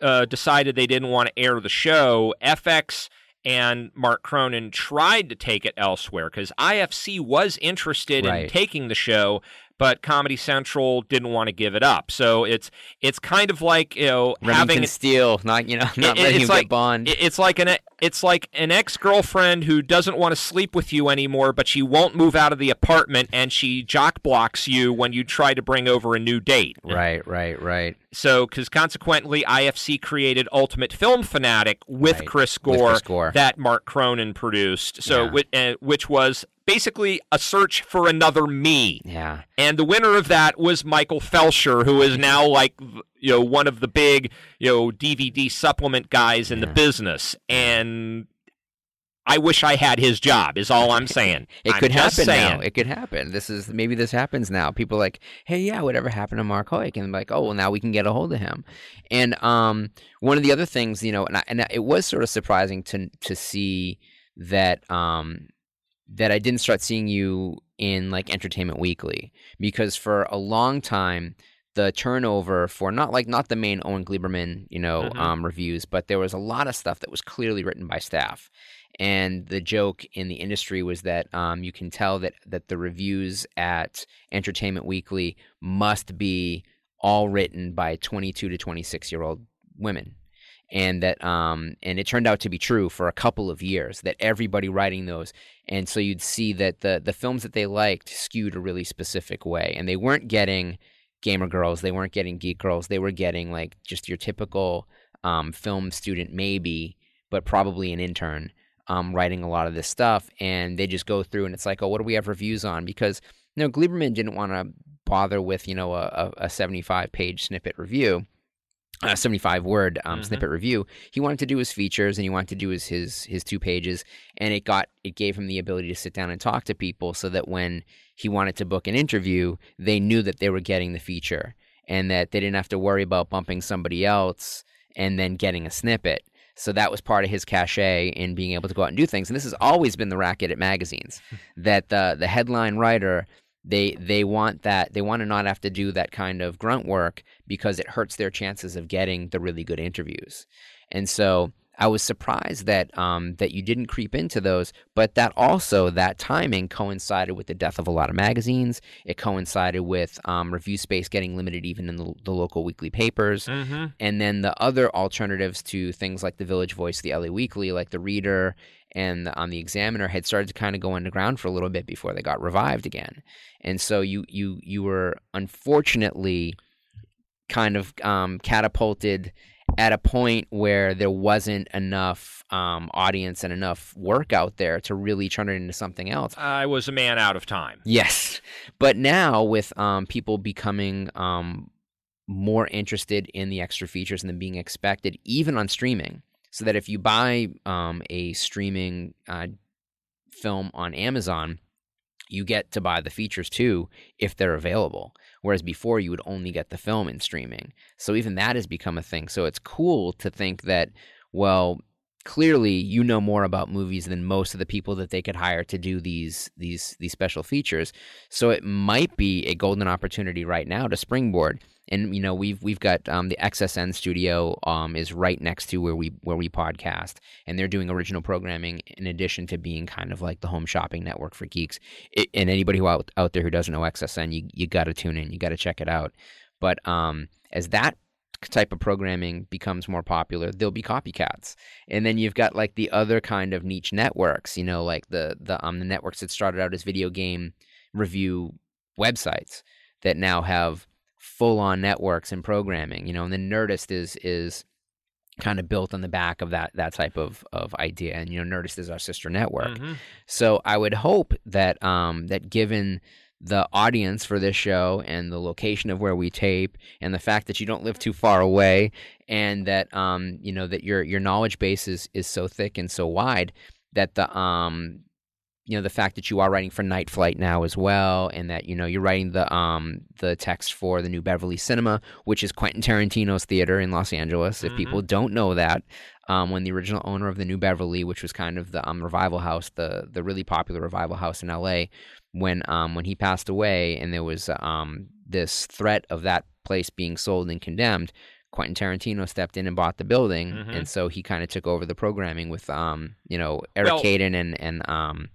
uh, decided they didn't want to air the show, F X and Mark Cronin tried to take it elsewhere because I F C was interested right. in taking the show, but Comedy Central didn't want to give it up. So it's it's kind of like, you know, Remington having Steele, not you know, not it, letting you like, get Bond. It's like an it's like an ex-girlfriend who doesn't want to sleep with you anymore, but she won't move out of the apartment, and she jock blocks you when you try to bring over a new date. Right, right, right. So, because consequently, I F C created Ultimate Film Fanatic with, right. Chris Gore, with Chris Gore that Mark Cronin produced. So, yeah. which, uh, which was basically a search for another me. Yeah. And the winner of that was Michael Felsher, who is now like you know one of the big you know D V D supplement guys in yeah. the business. And I wish I had his job, is all I'm saying. It I'm could happen saying. now. It could happen. This is maybe this happens now. People are like, hey, yeah, whatever happened to Marc Heuck? And I'm like, oh, well, now we can get a hold of him. And um, one of the other things, you know, and, I, and it was sort of surprising to to see that um, that I didn't start seeing you in like Entertainment Weekly, because for a long time, the turnover for not like not the main Owen Gleiberman, you know, mm-hmm. um, reviews, but there was a lot of stuff that was clearly written by staff. And the joke in the industry was that um, you can tell that, that the reviews at Entertainment Weekly must be all written by twenty-two to twenty-six-year-old women. And that um, and it turned out to be true for a couple of years, that everybody writing those. And so you'd see that the, the films that they liked skewed a really specific way. And they weren't getting gamer girls. They weren't getting geek girls. They were getting like just your typical um, film student maybe, but probably an intern. Um, writing a lot of this stuff, and they just go through and it's like, oh, what do we have reviews on? Because, you know, Gleiberman didn't want to bother with, you know, a, a seventy-five page snippet review, a seventy-five word um, mm-hmm. snippet review. He wanted to do his features and he wanted to do his, his his two pages, and it got it gave him the ability to sit down and talk to people so that when he wanted to book an interview, they knew that they were getting the feature and that they didn't have to worry about bumping somebody else and then getting a snippet. So that was part of his cachet in being able to go out and do things. And this has always been the racket at magazines, that the the headline writer, they they want that they want to not have to do that kind of grunt work because it hurts their chances of getting the really good interviews. And so I was surprised that um, that you didn't creep into those, but that also that timing coincided with the death of a lot of magazines. It coincided with um, review space getting limited even in the, the local weekly papers. Mm-hmm. And then the other alternatives to things like the Village Voice, the L A Weekly, like the Reader and the, um, the Examiner had started to kind of go underground for a little bit before they got revived again. And so you you you were unfortunately kind of um, catapulted at a point where there wasn't enough um, audience and enough work out there to really turn it into something else. I was a man out of time. Yes. But now with um, people becoming um, more interested in the extra features and them being expected, even on streaming, so that if you buy um, a streaming uh, film on Amazon, you get to buy the features too if they're available. Whereas before you would only get the film in streaming. So even that has become a thing. So it's cool to think that, well, clearly you know more about movies than most of the people that they could hire to do these these these special features. So it might be a golden opportunity right now to springboard. And you know we've we've got um, the X S N studio um, is right next to where we where we podcast, and they're doing original programming in addition to being kind of like the home shopping network for geeks. It, and anybody who out, out there who doesn't know X S N, you you got to tune in, you got to check it out. But um, as that type of programming becomes more popular, there'll be copycats, and then you've got like the other kind of niche networks, you know, like the the um the networks that started out as video game review websites that now have full-on networks and programming, you know, and the Nerdist is is kind of built on the back of that that type of, of idea, and you know, Nerdist is our sister network. Mm-hmm. So I would hope that um, that given the audience for this show and the location of where we tape and the fact that you don't live too far away and that um, you know that your your knowledge base is is so thick and so wide that the um you know, the fact that you are writing for Night Flight now as well, and that, you know, you're writing the um the text for the New Beverly Cinema, which is Quentin Tarantino's theater in Los Angeles. If mm-hmm. people don't know that, um, when the original owner of the New Beverly, which was kind of the um, revival house, the the really popular revival house in L A, when um when he passed away and there was um this threat of that place being sold and condemned, Quentin Tarantino stepped in and bought the building, mm-hmm. and so he kind of took over the programming with, um you know, Eric well, Caden and... and um.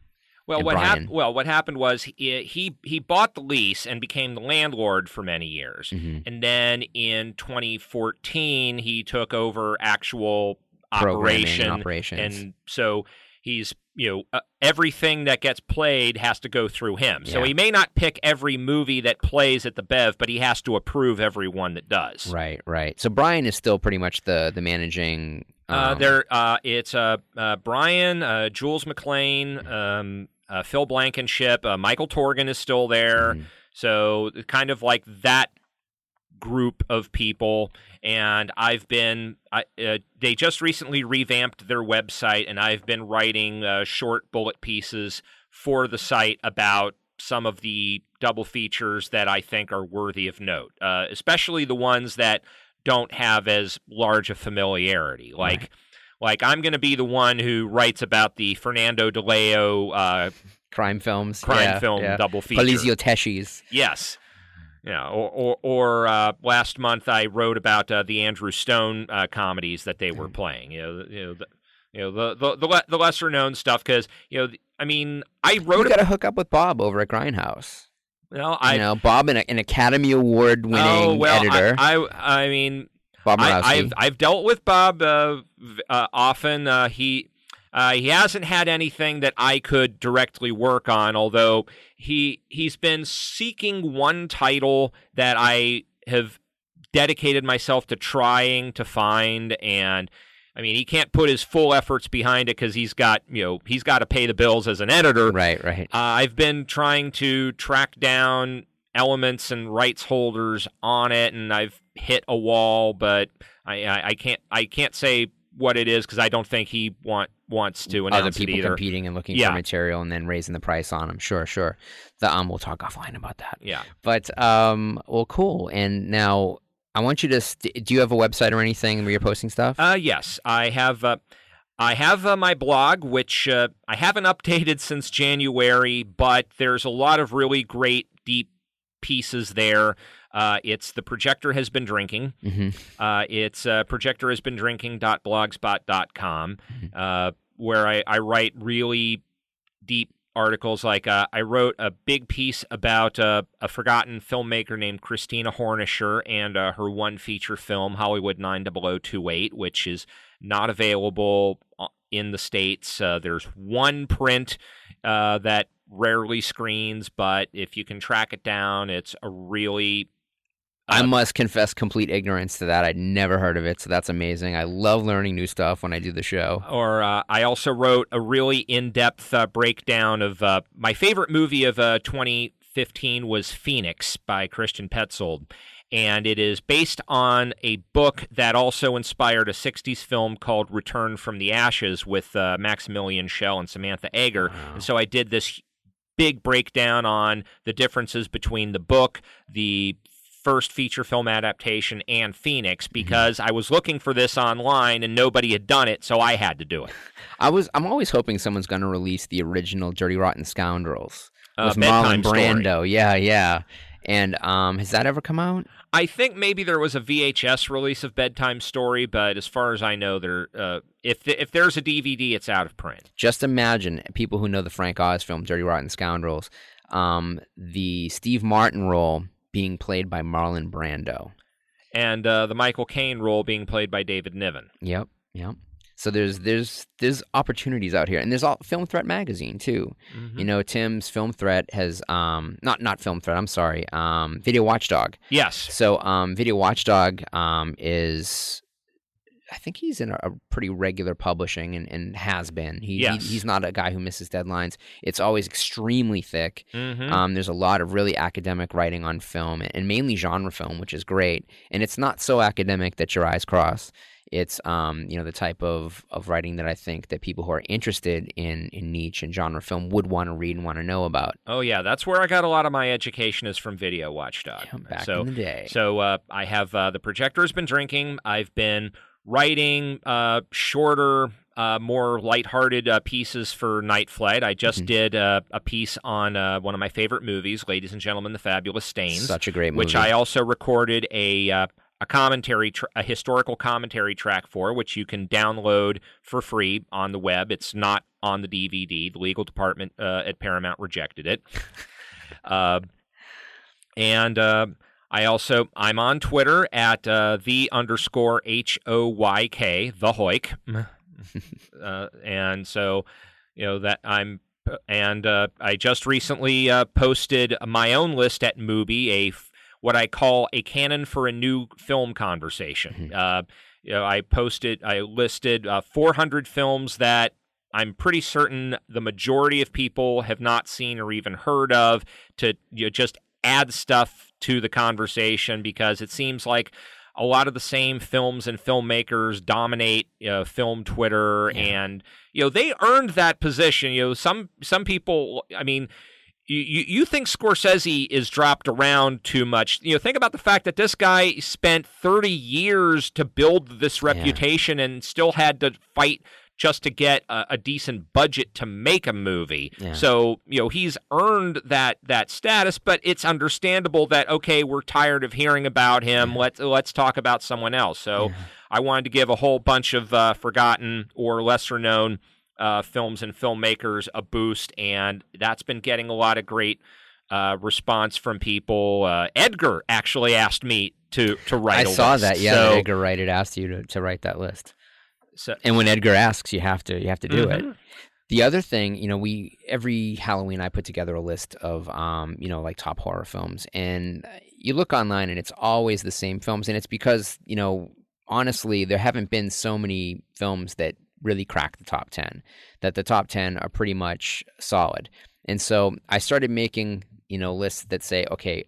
Well, what happened? Well, what happened was he, he he bought the lease and became the landlord for many years, mm-hmm. and then in twenty fourteen he took over actual operation. Operations. And so he's you know uh, everything that gets played has to go through him. Yeah. So he may not pick every movie that plays at the Bev, but he has to approve every one that does. Right, right. So Brian is still pretty much the the managing. Uh, there, uh, it's uh, uh, Brian, uh, Jules McLean, um, uh, Phil Blankenship, uh, Michael Torgan is still there. Mm-hmm. So kind of like that group of people. And I've been, I, uh, they just recently revamped their website, and I've been writing uh, short bullet pieces for the site about some of the double features that I think are worthy of note, uh, especially the ones that don't have as large a familiarity. Like, right. like I'm going to be the one who writes about the Fernando de Leo uh, crime films, crime yeah, film yeah. double feature, Polizio Teshi's. Yes, yeah. Or, or, or uh, last month I wrote about uh, the Andrew Stone uh, comedies that they were playing. You know, you know, the, you know the the, the, le- the lesser known stuff because you know, the, I mean, I wrote. You got to hook up with Bob over at Grindhouse. No, I you know Bob, an, an Academy Award winning oh, well, editor. I, I, I mean, Bob I, I've I've dealt with Bob uh, uh, often. Uh, he uh, he hasn't had anything that I could directly work on, although he he's been seeking one title that I have dedicated myself to trying to find, and I mean, he can't put his full efforts behind it because he's got, you know, he's got to pay the bills as an editor. Right, right. Uh, I've been trying to track down elements and rights holders on it, and I've hit a wall, but I, I, I can't, I can't say what it is because I don't think he want wants to announce other people it either. Competing and looking yeah. for material and then raising the price on them. Sure, sure. The um, we'll talk offline about that. Yeah. But um, well, cool. And now. I want you to. St- do you have a website or anything where you're posting stuff? Uh, yes, I have. Uh, I have uh, my blog, which uh, I haven't updated since January, but there's a lot of really great deep pieces there. Uh, it's The Projector Has Been Drinking. Mm-hmm. Uh, it's uh, projector has been drinking dot blogspot dot com, mm-hmm. uh, where I, I write really deep articles. Like uh, I wrote a big piece about uh, a forgotten filmmaker named Christina Hornisher and uh, her one feature film, Hollywood nine oh oh two eight, which is not available in the States. Uh, there's one print uh, that rarely screens, but if you can track it down, it's a really... I must confess complete ignorance to that. I'd never heard of it, so that's amazing. I love learning new stuff when I do the show. Or uh, I also wrote a really in-depth uh, breakdown of uh, my favorite movie of uh, twenty fifteen was Phoenix by Christian Petzold, and it is based on a book that also inspired a sixties film called Return from the Ashes with uh, Maximilian Schell and Samantha Egger. Wow. And so I did this big breakdown on the differences between the book, the first feature film adaptation, and Phoenix, because mm-hmm. I was looking for this online and nobody had done it, so I had to do it. I was I'm always hoping someone's going to release the original Dirty Rotten Scoundrels with uh, Marlon Brando. Story. Yeah, yeah. And um, has that ever come out? I think maybe there was a V H S release of Bedtime Story, but as far as I know, there uh, if th- if there's a D V D, it's out of print. Just imagine people who know the Frank Oz film Dirty Rotten Scoundrels, um, the Steve Martin role being played by Marlon Brando. And uh, the Michael Caine role being played by David Niven. Yep, yep. So there's there's there's opportunities out here. And there's all, Film Threat magazine, too. Mm-hmm. You know, Tim's Film Threat has... Um, not not Film Threat, I'm sorry. Um, Video Watchdog. Yes. So um, Video Watchdog um, is... I think he's in a, a pretty regular publishing and, and has been. He, yes. he He's not a guy who misses deadlines. It's always extremely thick. Mm-hmm. Um, there's a lot of really academic writing on film, and mainly genre film, which is great. And it's not so academic that your eyes cross. It's um, you know, the type of, of writing that I think that people who are interested in, in niche and genre film would want to read and want to know about. Oh, yeah. That's where I got a lot of my education, is from Video Watchdog. Yeah, back so, in the day. So uh, I have uh, The Projector Has Been Drinking. I've been... writing uh, shorter, uh, more lighthearted uh, pieces for Night Flight. I just mm-hmm. did uh, a piece on uh, one of my favorite movies, Ladies and Gentlemen, The Fabulous Stains. Such a great movie. Which I also recorded a uh, a commentary, tr- a historical commentary track for, which you can download for free on the web. It's not on the D V D. The legal department uh, at Paramount rejected it. uh, and uh, I also, I'm on Twitter at uh, the underscore H O Y K, the Hoik. uh, and so, you know, that I'm, and uh, I just recently uh, posted my own list at Mubi, a what I call a canon for a new film conversation. Uh, you know, I posted, I listed uh, four hundred films that I'm pretty certain the majority of people have not seen or even heard of, to you know, just add stuff to the conversation, because it seems like a lot of the same films and filmmakers dominate uh, film Twitter, yeah. and you know they earned that position. You know, some some people, I mean. You you think Scorsese is dropped around too much. You know, think about the fact that this guy spent thirty years to build this reputation yeah. and still had to fight just to get a, a decent budget to make a movie. Yeah. So, you know, he's earned that that status, but it's understandable that, okay, we're tired of hearing about him. Yeah. Let's, let's talk about someone else. So yeah. I wanted to give a whole bunch of uh, forgotten or lesser-known Uh, films and filmmakers a boost, and that's been getting a lot of great uh, response from people. Uh, Edgar actually asked me to to write. I a saw list. that. Yeah, so, that Edgar Wright had asked you to, to write that list. So, and when Edgar asks, you have to you have to do mm-hmm. it. The other thing, you know, we every Halloween I put together a list of um, you know, like top horror films, and you look online and it's always the same films, and it's because, you know, honestly, there haven't been so many films that really crack the top ten, that the top ten are pretty much solid. And so I started making, you know, lists that say, okay,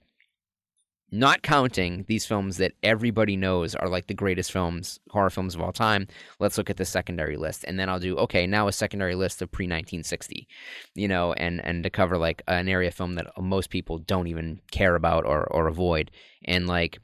not counting these films that everybody knows are like the greatest films, horror films of all time, let's look at the secondary list. And then I'll do, okay, now a secondary list of pre nineteen sixty, you know, and, and to cover like an area film that most people don't even care about or, or avoid. And like,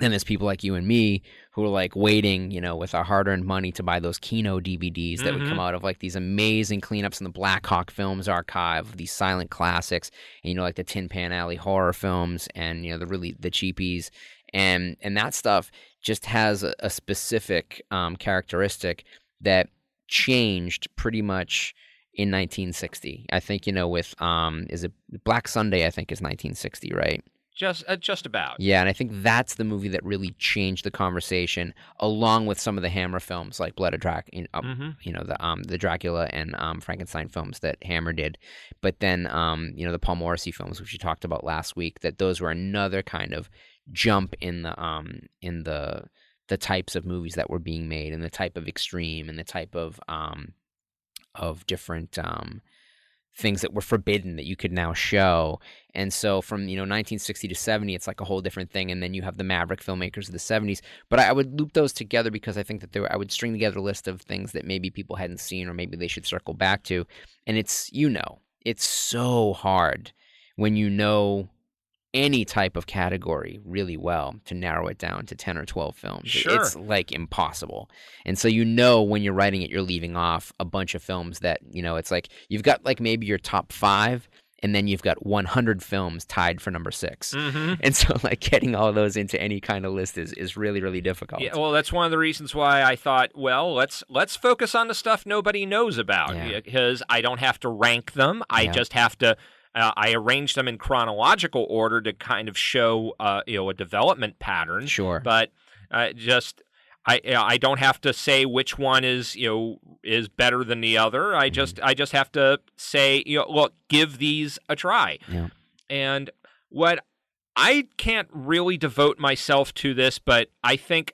then there's people like you and me who are like waiting, you know, with our hard-earned money to buy those Kino D V Ds that mm-hmm. would come out of like these amazing cleanups in the Black Hawk Films archive, these silent classics, and, you know, like the Tin Pan Alley horror films and, you know, the really the cheapies. And and that stuff just has a, a specific um, characteristic that changed pretty much in nineteen sixty. I think, you know, with, um, is it Black Sunday, I think, is nineteen sixty, right? Just uh, just about. Yeah, and I think that's the movie that really changed the conversation, along with some of the Hammer films like Blood of Drac, you know, mm-hmm. you know the um, the Dracula and um, Frankenstein films that Hammer did. But then, um, you know, the Paul Morrissey films, which you talked about last week, that those were another kind of jump in the um, in the the types of movies that were being made, and the type of extreme, and the type of um, of different. Um, things that were forbidden that you could now show. And so from, you know, nineteen sixty to seventy, it's like a whole different thing. And then you have the maverick filmmakers of the seventies. But I, I would loop those together because I think that there were, I would string together a list of things that maybe people hadn't seen or maybe they should circle back to. And it's, you know, it's so hard when you know any type of category really well to narrow it down to ten or twelve films. Sure. It's like impossible. And so, you know, when you're writing it, you're leaving off a bunch of films that, you know, it's like you've got like maybe your top five and then you've got one hundred films tied for number six. Mm-hmm. And so like getting all those into any kind of list is, is really, really difficult. Yeah, well, that's one of the reasons why I thought, well, let's let's focus on the stuff nobody knows about yeah. because I don't have to rank them. I yeah. just have to Uh, I arranged them in chronological order to kind of show, uh, you know, a development pattern. Sure. But uh, just I I don't have to say which one is, you know, is better than the other. I mm-hmm. just I just have to say, you know, look, give these a try. Yeah. And what I can't really devote myself to this, but I think,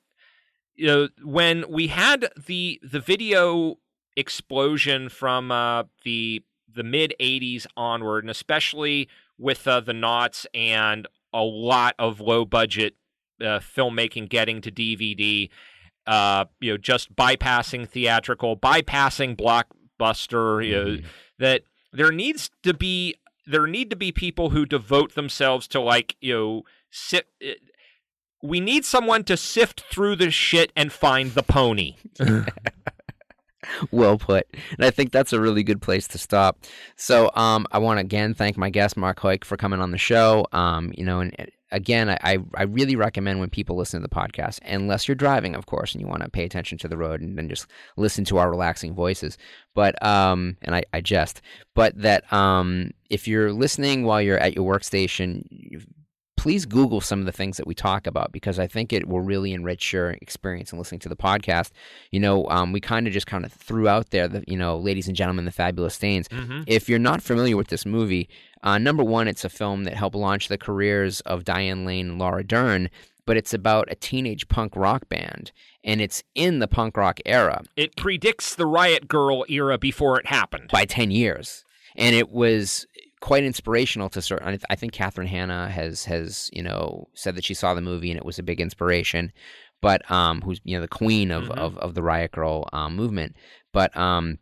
you know, when we had the the video explosion from uh, the. the mid-eighties onward, and especially with uh, the Naughts and a lot of low-budget uh, filmmaking getting to D V D, uh, you know, just bypassing theatrical, bypassing blockbuster, you mm-hmm. know, that there needs to be there need to be people who devote themselves to, like, you know, sit. We need someone to sift through the shit and find the pony. Well put. And I think that's a really good place to stop. So um, I want to again thank my guest, Marc Heuck, for coming on the show. Um, you know, and again, I, I really recommend when people listen to the podcast, unless you're driving, of course, and you want to pay attention to the road and then just listen to our relaxing voices. But, um, and I, I jest, but that um, if you're listening while you're at your workstation, please Google some of the things that we talk about, because I think it will really enrich your experience in listening to the podcast. You know, um, we kind of just kind of threw out there, the, you know, Ladies and Gentlemen, The Fabulous Stains. Mm-hmm. If you're not familiar with this movie, uh, number one, it's a film that helped launch the careers of Diane Lane and Laura Dern, but it's about a teenage punk rock band, and it's in the punk rock era. It predicts the Riot Girl era before it happened. By ten years. And it was quite inspirational to certain. I think Catherine Hanna has has you know said that she saw the movie and it was a big inspiration. But um, who's you know the queen of mm-hmm. of, of the Riot Girl um, movement. But um,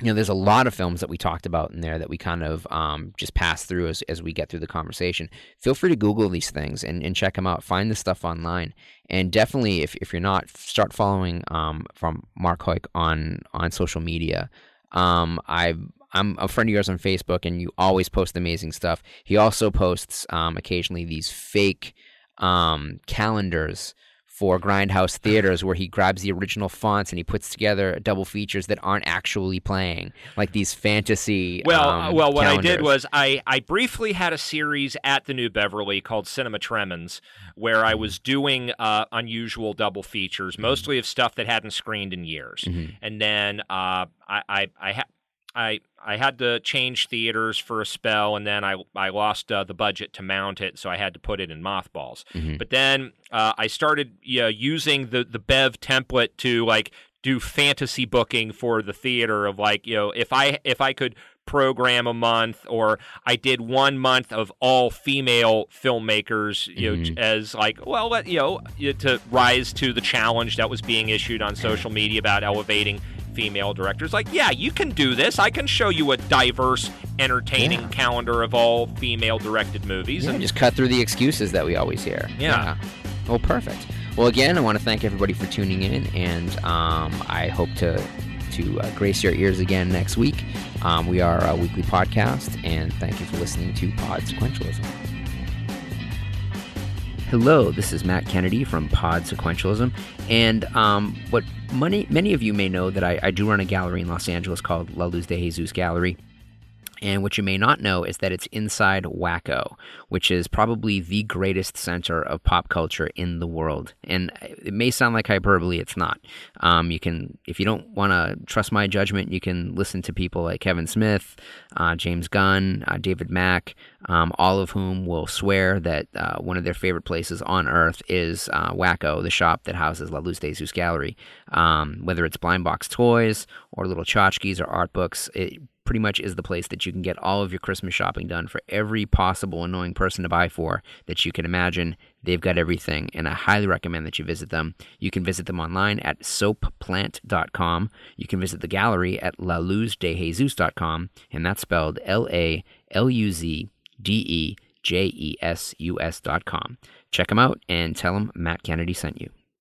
you know there's a lot of films that we talked about in there that we kind of um, just pass through as as we get through the conversation. Feel free to Google these things and, and check them out. Find the stuff online. And definitely, if if you're not, start following um, from Marc Heuck on on social media. Um, I've I'm a friend of yours on Facebook, and you always post amazing stuff. He also posts um, occasionally these fake um, calendars for Grindhouse theaters where he grabs the original fonts and he puts together double features that aren't actually playing, like these fantasy Well, um, well, what calendars. I did was I, I briefly had a series at the New Beverly called Cinema Tremens where I was doing uh, unusual double features, mostly of stuff that hadn't screened in years. Mm-hmm. And then uh, I, I, I had... I, I had to change theaters for a spell, and then I, I lost uh, the budget to mount it, so I had to put it in mothballs. Mm-hmm. But then uh, I started you know, using the, the Bev template to like do fantasy booking for the theater of like, you know, if I if I could program a month, or I did one month of all female filmmakers, you mm-hmm. know, as like, well, let, you know, to rise to the challenge that was being issued on social media about elevating female directors. Like, yeah, you can do this. I can show you a diverse, entertaining yeah. calendar of all female-directed movies. Yeah, and just cut through the excuses that we always hear. Yeah. yeah. Well, perfect. Well, again, I want to thank everybody for tuning in, and um, I hope to to uh, grace your ears again next week. Um, we are a weekly podcast, and thank you for listening to Pod Sequentialism. Hello, this is Matt Kennedy from Pod Sequentialism, and um, what many, many of you may know that I, I do run a gallery in Los Angeles called La Luz de Jesus Gallery, and what you may not know is that it's inside Wacko, which is probably the greatest center of pop culture in the world, and it may sound like hyperbole, it's not. Um, you can, if you don't want to trust my judgment, you can listen to people like Kevin Smith, uh, James Gunn, uh, David Mack, Um, all of whom will swear that uh, one of their favorite places on earth is uh, Wacko, the shop that houses La Luz de Jesus Gallery. Um, whether it's blind box toys or little tchotchkes or art books, it pretty much is the place that you can get all of your Christmas shopping done for every possible annoying person to buy for that you can imagine. They've got everything, and I highly recommend that you visit them. You can visit them online at soap plant dot com. You can visit the gallery at la luz de jesus dot com, and that's spelled L A L U Z D E J E S U S dot com. Check them out and tell them Matt Kennedy sent you.